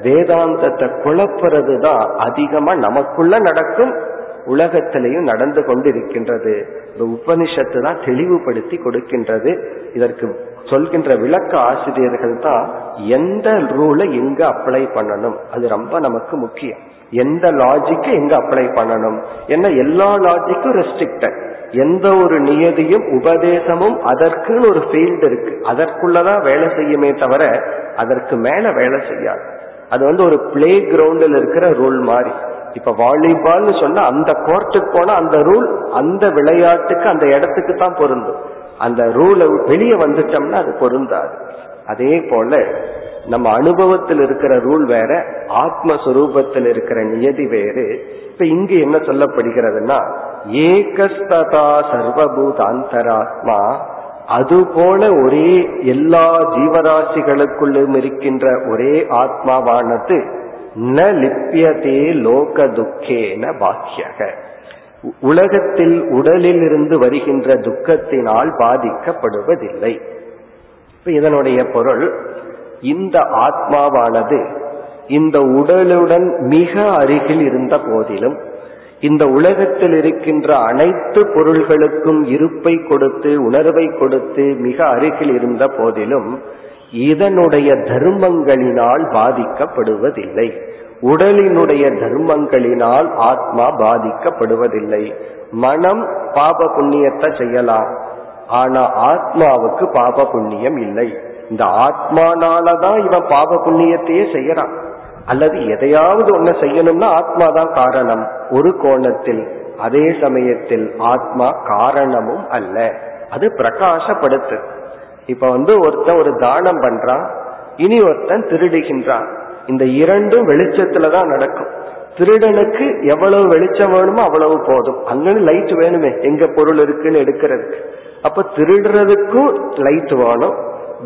வேதாந்தத்தை குழப்பறது தான் அதிகமா நமக்குள்ள நடக்கும், உலகத்திலையும் நடந்து கொண்டு இருக்கின்றது. இந்த உபனிஷத்து தான் தெளிவுபடுத்தி கொடுக்கின்றது. இதற்கு சொல்கின்ற விளக்க ஆசிரியர்கள் தான் எந்த ரூலை எங்க அப்ளை பண்ணணும், அது ரொம்ப நமக்கு முக்கியம். எந்த லாஜிக்கு எங்க அப்ளை பண்ணணும், ஏன்னா எல்லா லாஜிக்கும் ரெஸ்ட்ரிக்டட். எந்த ஒரு நியதியும் உபதேசமும் அதற்குன்னு ஒரு ஃபீல்டு இருக்கு, அதற்குள்ளதான் வேலை செய்யுமே தவிர அதற்கு மேல வேலை செய்யாது. அது ஒரு பிளே கிரவுண்டில் இருக்கிற ரூல் மாதிரி. இப்ப வாலிபால் சொன்னா அந்த கோர்ட்டுக்கு போனா அந்த ரூல் அந்த விளையாட்டுக்கு அந்த இடத்துக்கு தான் பொருந்தும். அந்த ரூலை வெளியே வந்துட்டோம்னா அது பொருந்தாது. அதே போல நம்ம அனுபவத்தில் இருக்கிற ரூல் வேற, ஆத்மஸ்வரூபத்தில் இருக்கிற நியதி வேறு. இப்ப இங்கு என்ன சொல்லப்படுகிறதுனா, ஏகஸ்ததா சர்வபூதாந்தராத்மா, அதுபோல ஒரே எல்லா ஜீவராசிகளுக்குள்ளும் இருக்கின்ற ஒரே ஆத்மாவானது ந லிப்யதே லோக துக்கேன பாக்யக, உலகத்தில் உடலில் இருந்து வருகின்ற துக்கத்தினால் பாதிக்கப்படுவதில்லை. இதனுடைய பொருள், இந்த ஆத்மாவானது இந்த உடலுடன் மிக அருகில் இருந்த போதிலும் இந்த உலகத்தில் இருக்கின்ற அனைத்து பொருள்களுக்கும் இருப்பை கொடுத்து உணர்வை கொடுத்து மிக அருகில் இருந்த போதிலும் இதனுடைய தர்மங்களினால் பாதிக்கப்படுவதில்லை. உடலினுடைய தர்மங்களினால் ஆத்மா பாதிக்கப்படுவதில்லை. மனம் பாப புண்ணியத்தை செய்யலாம், ஆனா ஆத்மாவுக்கு பாப புண்ணியம் இல்லை. இந்த ஆத்மானாலதான் இவன் பாப புண்ணியத்தையே செய்யறான், அல்லது எதையாவது ஒன்ன செய்யணும்னா ஆத்மாதான் காரணம் ஒரு கோணத்தில். அதே சமயத்தில் ஆத்மா காரணமும் அல்ல, அது பிரகாசப்படுத்து. இப்ப ஒருத்தன் ஒரு தானம் பண்றான், இனி ஒருத்தன் திருடுகின்றான். இந்த இரண்டும் வெளிச்சத்துலதான் நடக்கும். திருடனுக்கு எவ்வளவு வெளிச்சம் வேணுமோ அவ்வளவு போதும், அங்கன்னு லைட் வேணுமே எங்க பொருள் இருக்குன்னு எடுக்கிறதுக்கு. அப்ப திருடுறதுக்கும் லைட் வேணும்,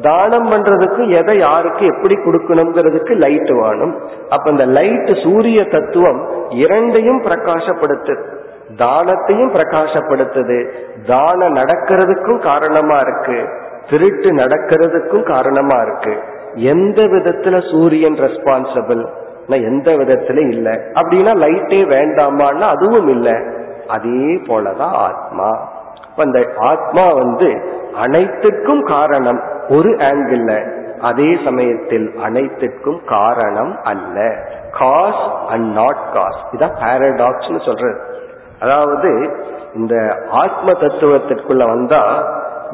தானம் பண்றதுக்கும் எதை யாருக்கு எப்படி கொடுக்கணுங்கிறதுக்கு லைட் வேணும். அப்ப இந்த லைட் சூரிய தத்துவம் இரண்டையும் பிரகாசப்படுத்து, தானத்தையும் பிரகாசப்படுத்துது. தானம் நடக்கிறதுக்கும் காரணமா இருக்கு, திருட்டு நடக்கிறதுக்கும் காரணமா இருக்கு. எந்த விதத்துல சூரியன் ரெஸ்பான்சிபிள், எந்த விதத்துல இல்ல. அப்படின்னா லைட்டே வேண்டாமான்னா அதுவும் இல்லை. அதே போலதான் ஆத்மா. அந்த ஆத்மா அனைத்துக்கும் காரணம் ஒரு ஆங்கிள், அதே சமயத்தில் அனைத்துக்கும் காரணம் அல்ல. காஸ் அண்ட் நாட் காஸ், இதான் பாரடாக்ஸ்னு சொல்றது. அதாவது இந்த ஆத்ம தத்துவத்திற்குள்ள வந்தா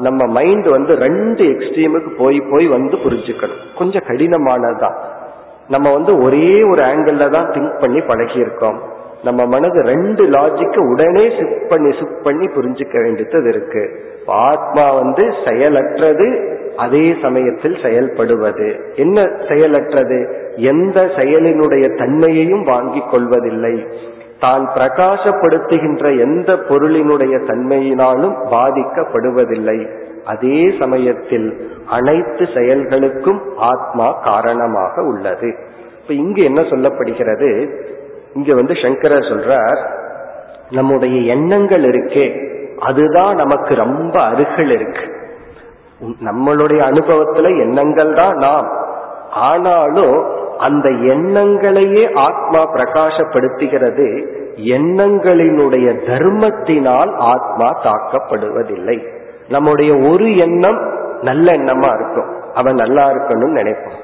நம்ம மைண்ட் ரெண்டு எக்ஸ்ட்ரீமுக்கு போய் போய் புரிஞ்சுக்கணும். கொஞ்சம் கடினமானதுதான். நம்ம ஒரே ஒரு ஆங்கிள் தான் திங்க் பண்ணி பழகி இருக்கோம். நம்ம மனது ரெண்டு லாஜிக்க உடனே ஷிஃப்ட் பண்ணி புரிஞ்சுக்க வேண்டியது இருக்கு. ஆத்மா செயலற்றது, அதே சமயத்தில் செயல்படுவது. என்ன செயலற்றது? எந்த செயலினுடைய தன்மையையும் வாங்கி கொள்வதில்லை. தான் பிரகாசப்படுத்துகின்ற எந்த பொருளினுடைய தன்மையினாலும் பாதிக்கப்படுவதில்லை. அதே சமயத்தில் அனைத்து செயல்களுக்கும் ஆத்மா காரணமாக உள்ளது. இப்ப இங்கு என்ன சொல்லப்படுகிறது? இங்க சங்கரர் சொல்றார், நம்முடைய எண்ணங்கள் இருக்கே அதுதான் நமக்கு ரொம்ப அருகில் இருக்கு. நம்மளுடைய அனுபவத்துல எண்ணங்கள் தான் நாம். ஆனாலும் அந்த எண்ணங்களையே ஆத்மா பிரகாசப்படுத்துகிறது. எண்ணங்களினுடைய தர்மத்தினால் ஆத்மா தாக்கப்படுவதில்லை. நம்முடைய ஒரு எண்ணம் நல்ல எண்ணமா இருக்கும், அவன் நல்லா இருக்கணும்னு நினைப்பான்.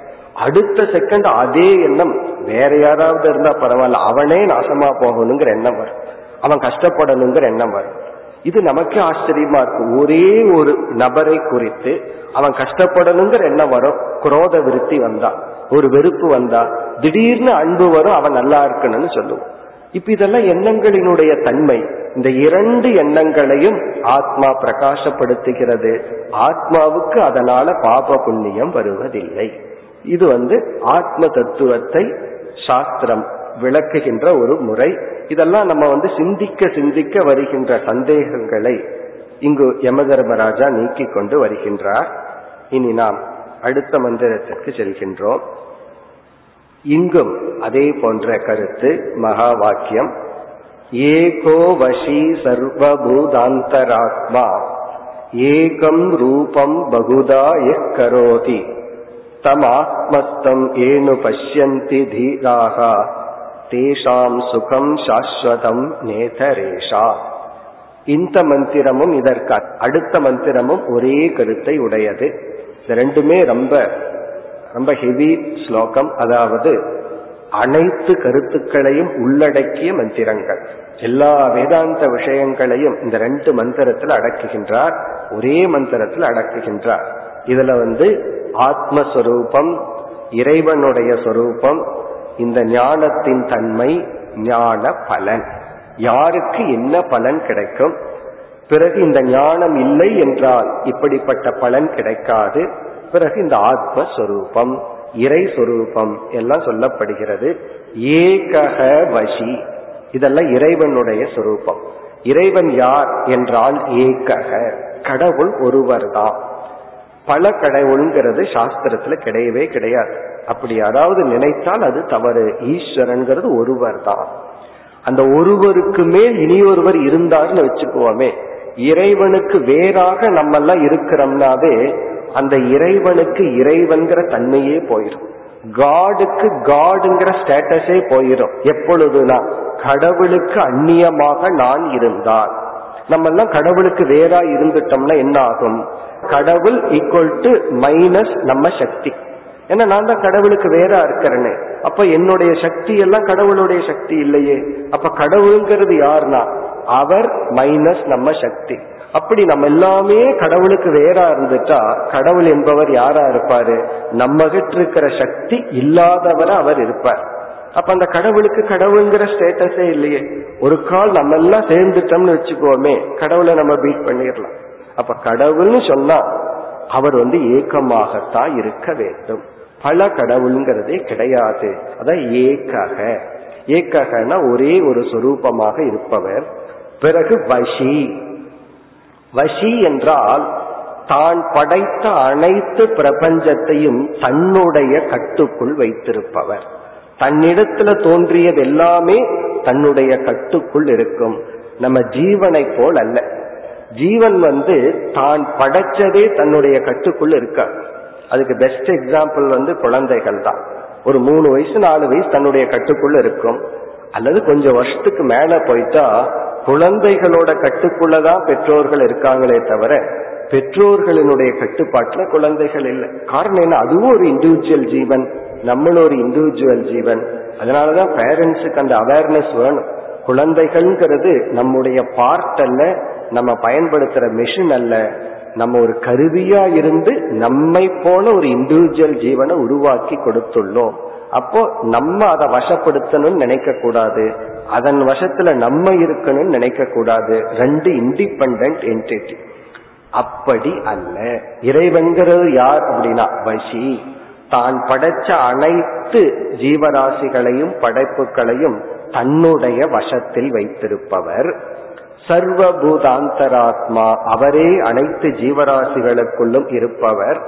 அடுத்த செகண்ட் அதே எண்ணம் வேற யாராவது இருந்தா பரவாயில்ல, அவனே நாசமா போகணுங்கிற எண்ணம் வரும், அவன் கஷ்டப்படணுங்கிற எண்ணம் வரும். இது நமக்கு ஆச்சரியமா இருக்கும். ஒரே ஒரு நபரை குறித்து அவன் கஷ்டப்படணுங்கிற எண்ணம் வரும், குரோத விருத்தி வந்தா, ஒரு வெறுப்பு வந்தா. திடீர்னு அன்பு வரும், அவன் நல்லா இருக்கணும்னு சொல்லுவோம். இப்ப இதெல்லாம் எண்ணங்களினுடைய தன்மை. இந்த இரண்டு எண்ணங்களையும் ஆத்மா பிரகாசப்படுத்துகிறது. ஆத்மாவுக்கு அதனால பாப புண்ணியம் வருவதில்லை. இது ஆத்ம தத்துவத்தை சாஸ்திரம் விளக்குகின்ற ஒரு முறை. இதெல்லாம் நம்ம சிந்திக்க சிந்திக்க வருகின்ற சந்தேகங்களை இங்கு யமதர்மராஜா நீக்கி கொண்டு வருகின்றார். இனி நாம் அடுத்த மந்திரத்திற்கு செல்கின்றோம். இங்கும் அதே போன்ற கருத்து, மகா வாக்கியம். ஏகோ வசி சர்வபூதாந்தராத்மா ஏகம் ரூபம் பகுதா யக் கரோதி தம் ஆத்மஸ்தம் ஏனு பஷ்யந்தி தீராக தேஷாம் சுகம் சாஸ்வதம் நேதரேஷா. இந்த மந்திரமும் இதற்கு அடுத்த மந்திரமும் ஒரே கருத்தை உடையது. இது ரெண்டுமே ரொம்ப ரொம்ப ஹெவி ஸ்லோகம், அதாவது அனைத்து கருத்துக்களையும் உள்ளடக்கிய மந்திரங்கள். எல்லா வேதாந்த விஷயங்களையும் இந்த ரெண்டு மந்திரத்தில் அடக்குகின்றார், ஒரே மந்திரத்தில் அடக்குகின்றார். இதுல ஆத்மஸ்வரூபம், இறைவனுடைய சொரூபம், இந்த ஞானத்தின் தன்மை, ஞான பலன், யாருக்கு என்ன பலன் கிடைக்கும், பிறகு இந்த ஞானம் இல்லை என்றால் இப்படிப்பட்ட பலன் கிடைக்காது, பிறகு இந்த ஆத்மஸ்வரூபம் இறை சொரூபம் எல்லாம் சொல்லப்படுகிறது. ஏகஹ வசி, இதெல்லாம் இறைவனுடைய சொரூபம். இறைவன் யார் என்றால் ஏகஹ, கடவுள் ஒருவர் தான். பல கடவுள்ங்கிறது சாஸ்திரத்துல கிடையவே கிடையாது. அப்படி யாராவது நினைத்தால் அது தவறு. ஈஸ்வரன்கிறது ஒருவர் தான். அந்த ஒருவருக்கு மேல் இனியொருவர் இருந்தார்னு வச்சுக்குவோமே, இறைவனுக்கு வேறாக நம்ம எல்லாம் இருக்கிறோம்னாவே அந்த இறைவனுக்கு இறைவன்கிற தன்மையே போயிடும், காடுக்கு காடுங்கிற ஸ்டேட்டஸே போயிடும். எப்பொழுதுனா கடவுளுக்கு அந்நியமாக நான் இருந்தால், நம்ம எல்லாம் கடவுளுக்கு வேறா இருந்துட்டோம்னா என்ன ஆகும்? கடவுள் ஈக்குவல் டு மைனஸ் நம்ம சக்தி. ஏன்னா நான் தான் கடவுளுக்கு வேறா இருக்கிறேனே, அப்ப என்னுடைய சக்தி எல்லாம் கடவுளுடைய சக்தி இல்லையே. அப்ப கடவுளுங்கிறது யாருன்னா அவர் மைனஸ் நம்ம சக்தி. அப்படி நம்ம எல்லாமே கடவுளுக்கு வேறா இருந்துட்டா கடவுள் என்பவர் யாரா இருப்பாரு? நம்ம கிட்ட இருக்கிற சக்தி இல்லாதவரை அவர் இருப்பார். அப்ப அந்த கடவுளுக்கு கடவுள்ங்கிற ஸ்டேட்டஸே இல்லையே. ஒரு கால் நம்ம எல்லாம் சேர்ந்துட்டோம்னு வச்சுக்கோமே, கடவுளை நம்ம பீட் பண்ணிடலாம். அப்ப கடவுள்னு சொன்னா அவர் ஏக்கமாகத்தான் இருக்க வேண்டும். பல கடவுள்ங்கிறதே கிடையாது. அதான் ஏக்கக, ஏக்ககனா ஒரே ஒரு சொரூபமாக இருப்பவர். பிறகு வசி, வசி என்றால் தான் படைத்த அனைத்து பிரபஞ்சத்தையும் தன்னுடைய கட்டுக்குள் வைத்திருப்பவர். தன்னிடத்துல தோன்றியது எல்லாமே தன்னுடைய கட்டுக்குள் இருக்கும். நம்ம ஜீவனை போல் அல்ல. ஜீவன் தான் படைச்சதே தன்னுடைய கட்டுக்குள் இருக்க. அதுக்கு பெஸ்ட் எக்ஸாம்பிள் குழந்தைகள் தான். ஒரு 3 வயசு 4 வயசு தன்னுடைய கட்டுக்குள் இருக்கும். அல்லது கொஞ்சம் வருஷத்துக்கு மேல போயிட்டா குழந்தைகளோட கட்டுக்குள்ளதான் பெற்றோர்கள் இருக்காங்களே தவிர பெற்றோர்களினுடைய கட்டுப்பாட்டுல குழந்தைகள் இல்லை. காரணம் என்ன? அதுவும் ஒரு இண்டிவிஜுவல் ஜீவன், நம்மளும் ஒரு இண்டிவிஜுவல் ஜீவன். அதனாலதான் பேரண்ட்ஸுக்கு அந்த அவேர்னஸ் வேணும். குழந்தைகள்ங்கிறது நம்முடைய பார்ட் அல்ல, நம்ம பயன்படுத்துற மிஷின் அல்ல. நம்ம ஒரு கருவியா இருந்து நம்மை போல ஒரு இண்டிவிஜுவல் ஜீவனை உருவாக்கி கொடுத்துள்ளோம். அப்போ நம்ம அதை வசப்படுத்தணும்னு நினைக்க கூடாது, அதன் வசத்துல நம்ம இருக்கணும்னு நினைக்க கூடாது. 2 இண்டிபெண்டன்ட் என்டிட்டி. அப்படி அல்ல. இறைவன்கிறது யார் அப்படின்னா வசி, தான் படைச்ச அனைத்து ஜீவராசிகளையும் படைப்புகளையும் தன்னுடைய வசத்தில் வைத்திருப்பவர். சர்வபூதாந்தராத்மா, அவரே அனைத்து ஜீவராசிகளுக்குள்ளும் இருப்பவர்.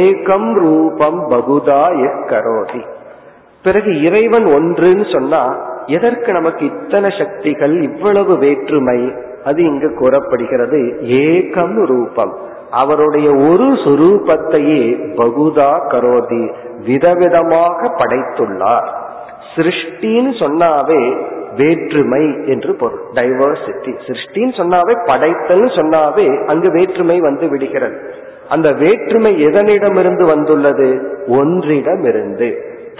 ஏகம் ரூபம் பகுதா எக்கரோதி. பிறகு இறைவன் ஒன்றுன்னு சொன்னா எதற்கு நமக்கு இத்தனை சக்திகள், இவ்வளவு வேற்றுமை? அது இங்கு கூறப்படுகிறது ஏகம் ரூபம், அவருடைய ஒரு சுரூபத்தையே பகுதா கரோதி, விதவிதமாக படைத்துள்ளார். சிருஷ்டின்னு சொன்னாவே வேற்றுமை என்று பொருள், டைவர்சிட்டி. சிருஷ்டின்னு சொன்னாவே, படைத்தல் சொன்னாவே அங்கு வேற்றுமை வந்து விடுகிறது. அந்த வேற்றுமை எதனிடமிருந்து வந்துள்ளது? ஒன்றிடமிருந்து.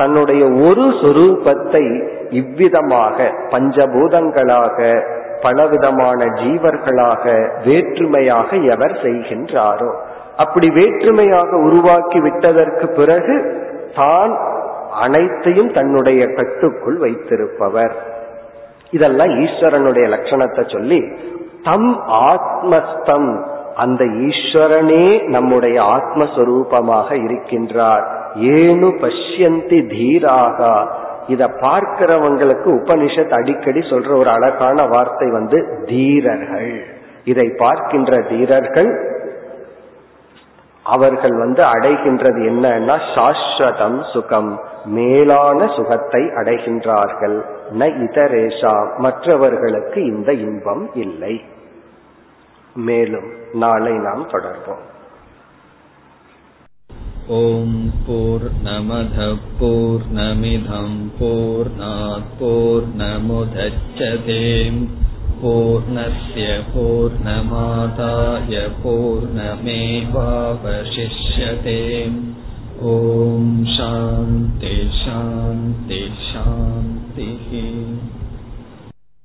தன்னுடைய ஒரு சுரூபத்தை இவ்விதமாக பஞ்சபூதங்களாக பலவிதமான ஜீவர்களாக வேற்றுமையாக எவர் செய்கின்றாரோ, அப்படி வேற்றுமையாக உருவாக்கி விட்டதற்கு பிறகு தான் அனைத்தையும் தன்னுடைய கட்டுக்குள் வைத்திருப்பவர். இதெல்லாம் ஈஸ்வரனுடைய லட்சணத்தை சொல்லி தம் ஆத்மஸ்தம், அந்த ஈஸ்வரனே நம்முடைய ஆத்மஸ்வரூபமாக இருக்கின்றார். ஏனு பஷ்யந்தி தீராக, இத பார்க்கிறவங்களுக்கு உபனிஷத் அடிக்கடி சொல்ற ஒரு அழகான வார்த்தை தீரர்கள். இதை பார்க்கின்ற தீரர்கள் அவர்கள் அடைகின்றது என்னன்னா சாஸ்வதம் சுகம், மேலான சுகத்தை அடைகின்றார்கள். ந இதரேஷா, மற்றவர்களுக்கு இந்த இன்பம் இல்லை. மேலும் நாளை நாம் தொடர்வோம். ஓம் பூர்ணமத் பூர்ணமிதம் பூர்ணாத் பூர்ணமுதச்யதே பூர்ணஸ்ய பூர்ணமாதாய பூர்ணமேவாவசிஷ்யதே. ஓம் சாந்தி சாந்தி சாந்தி.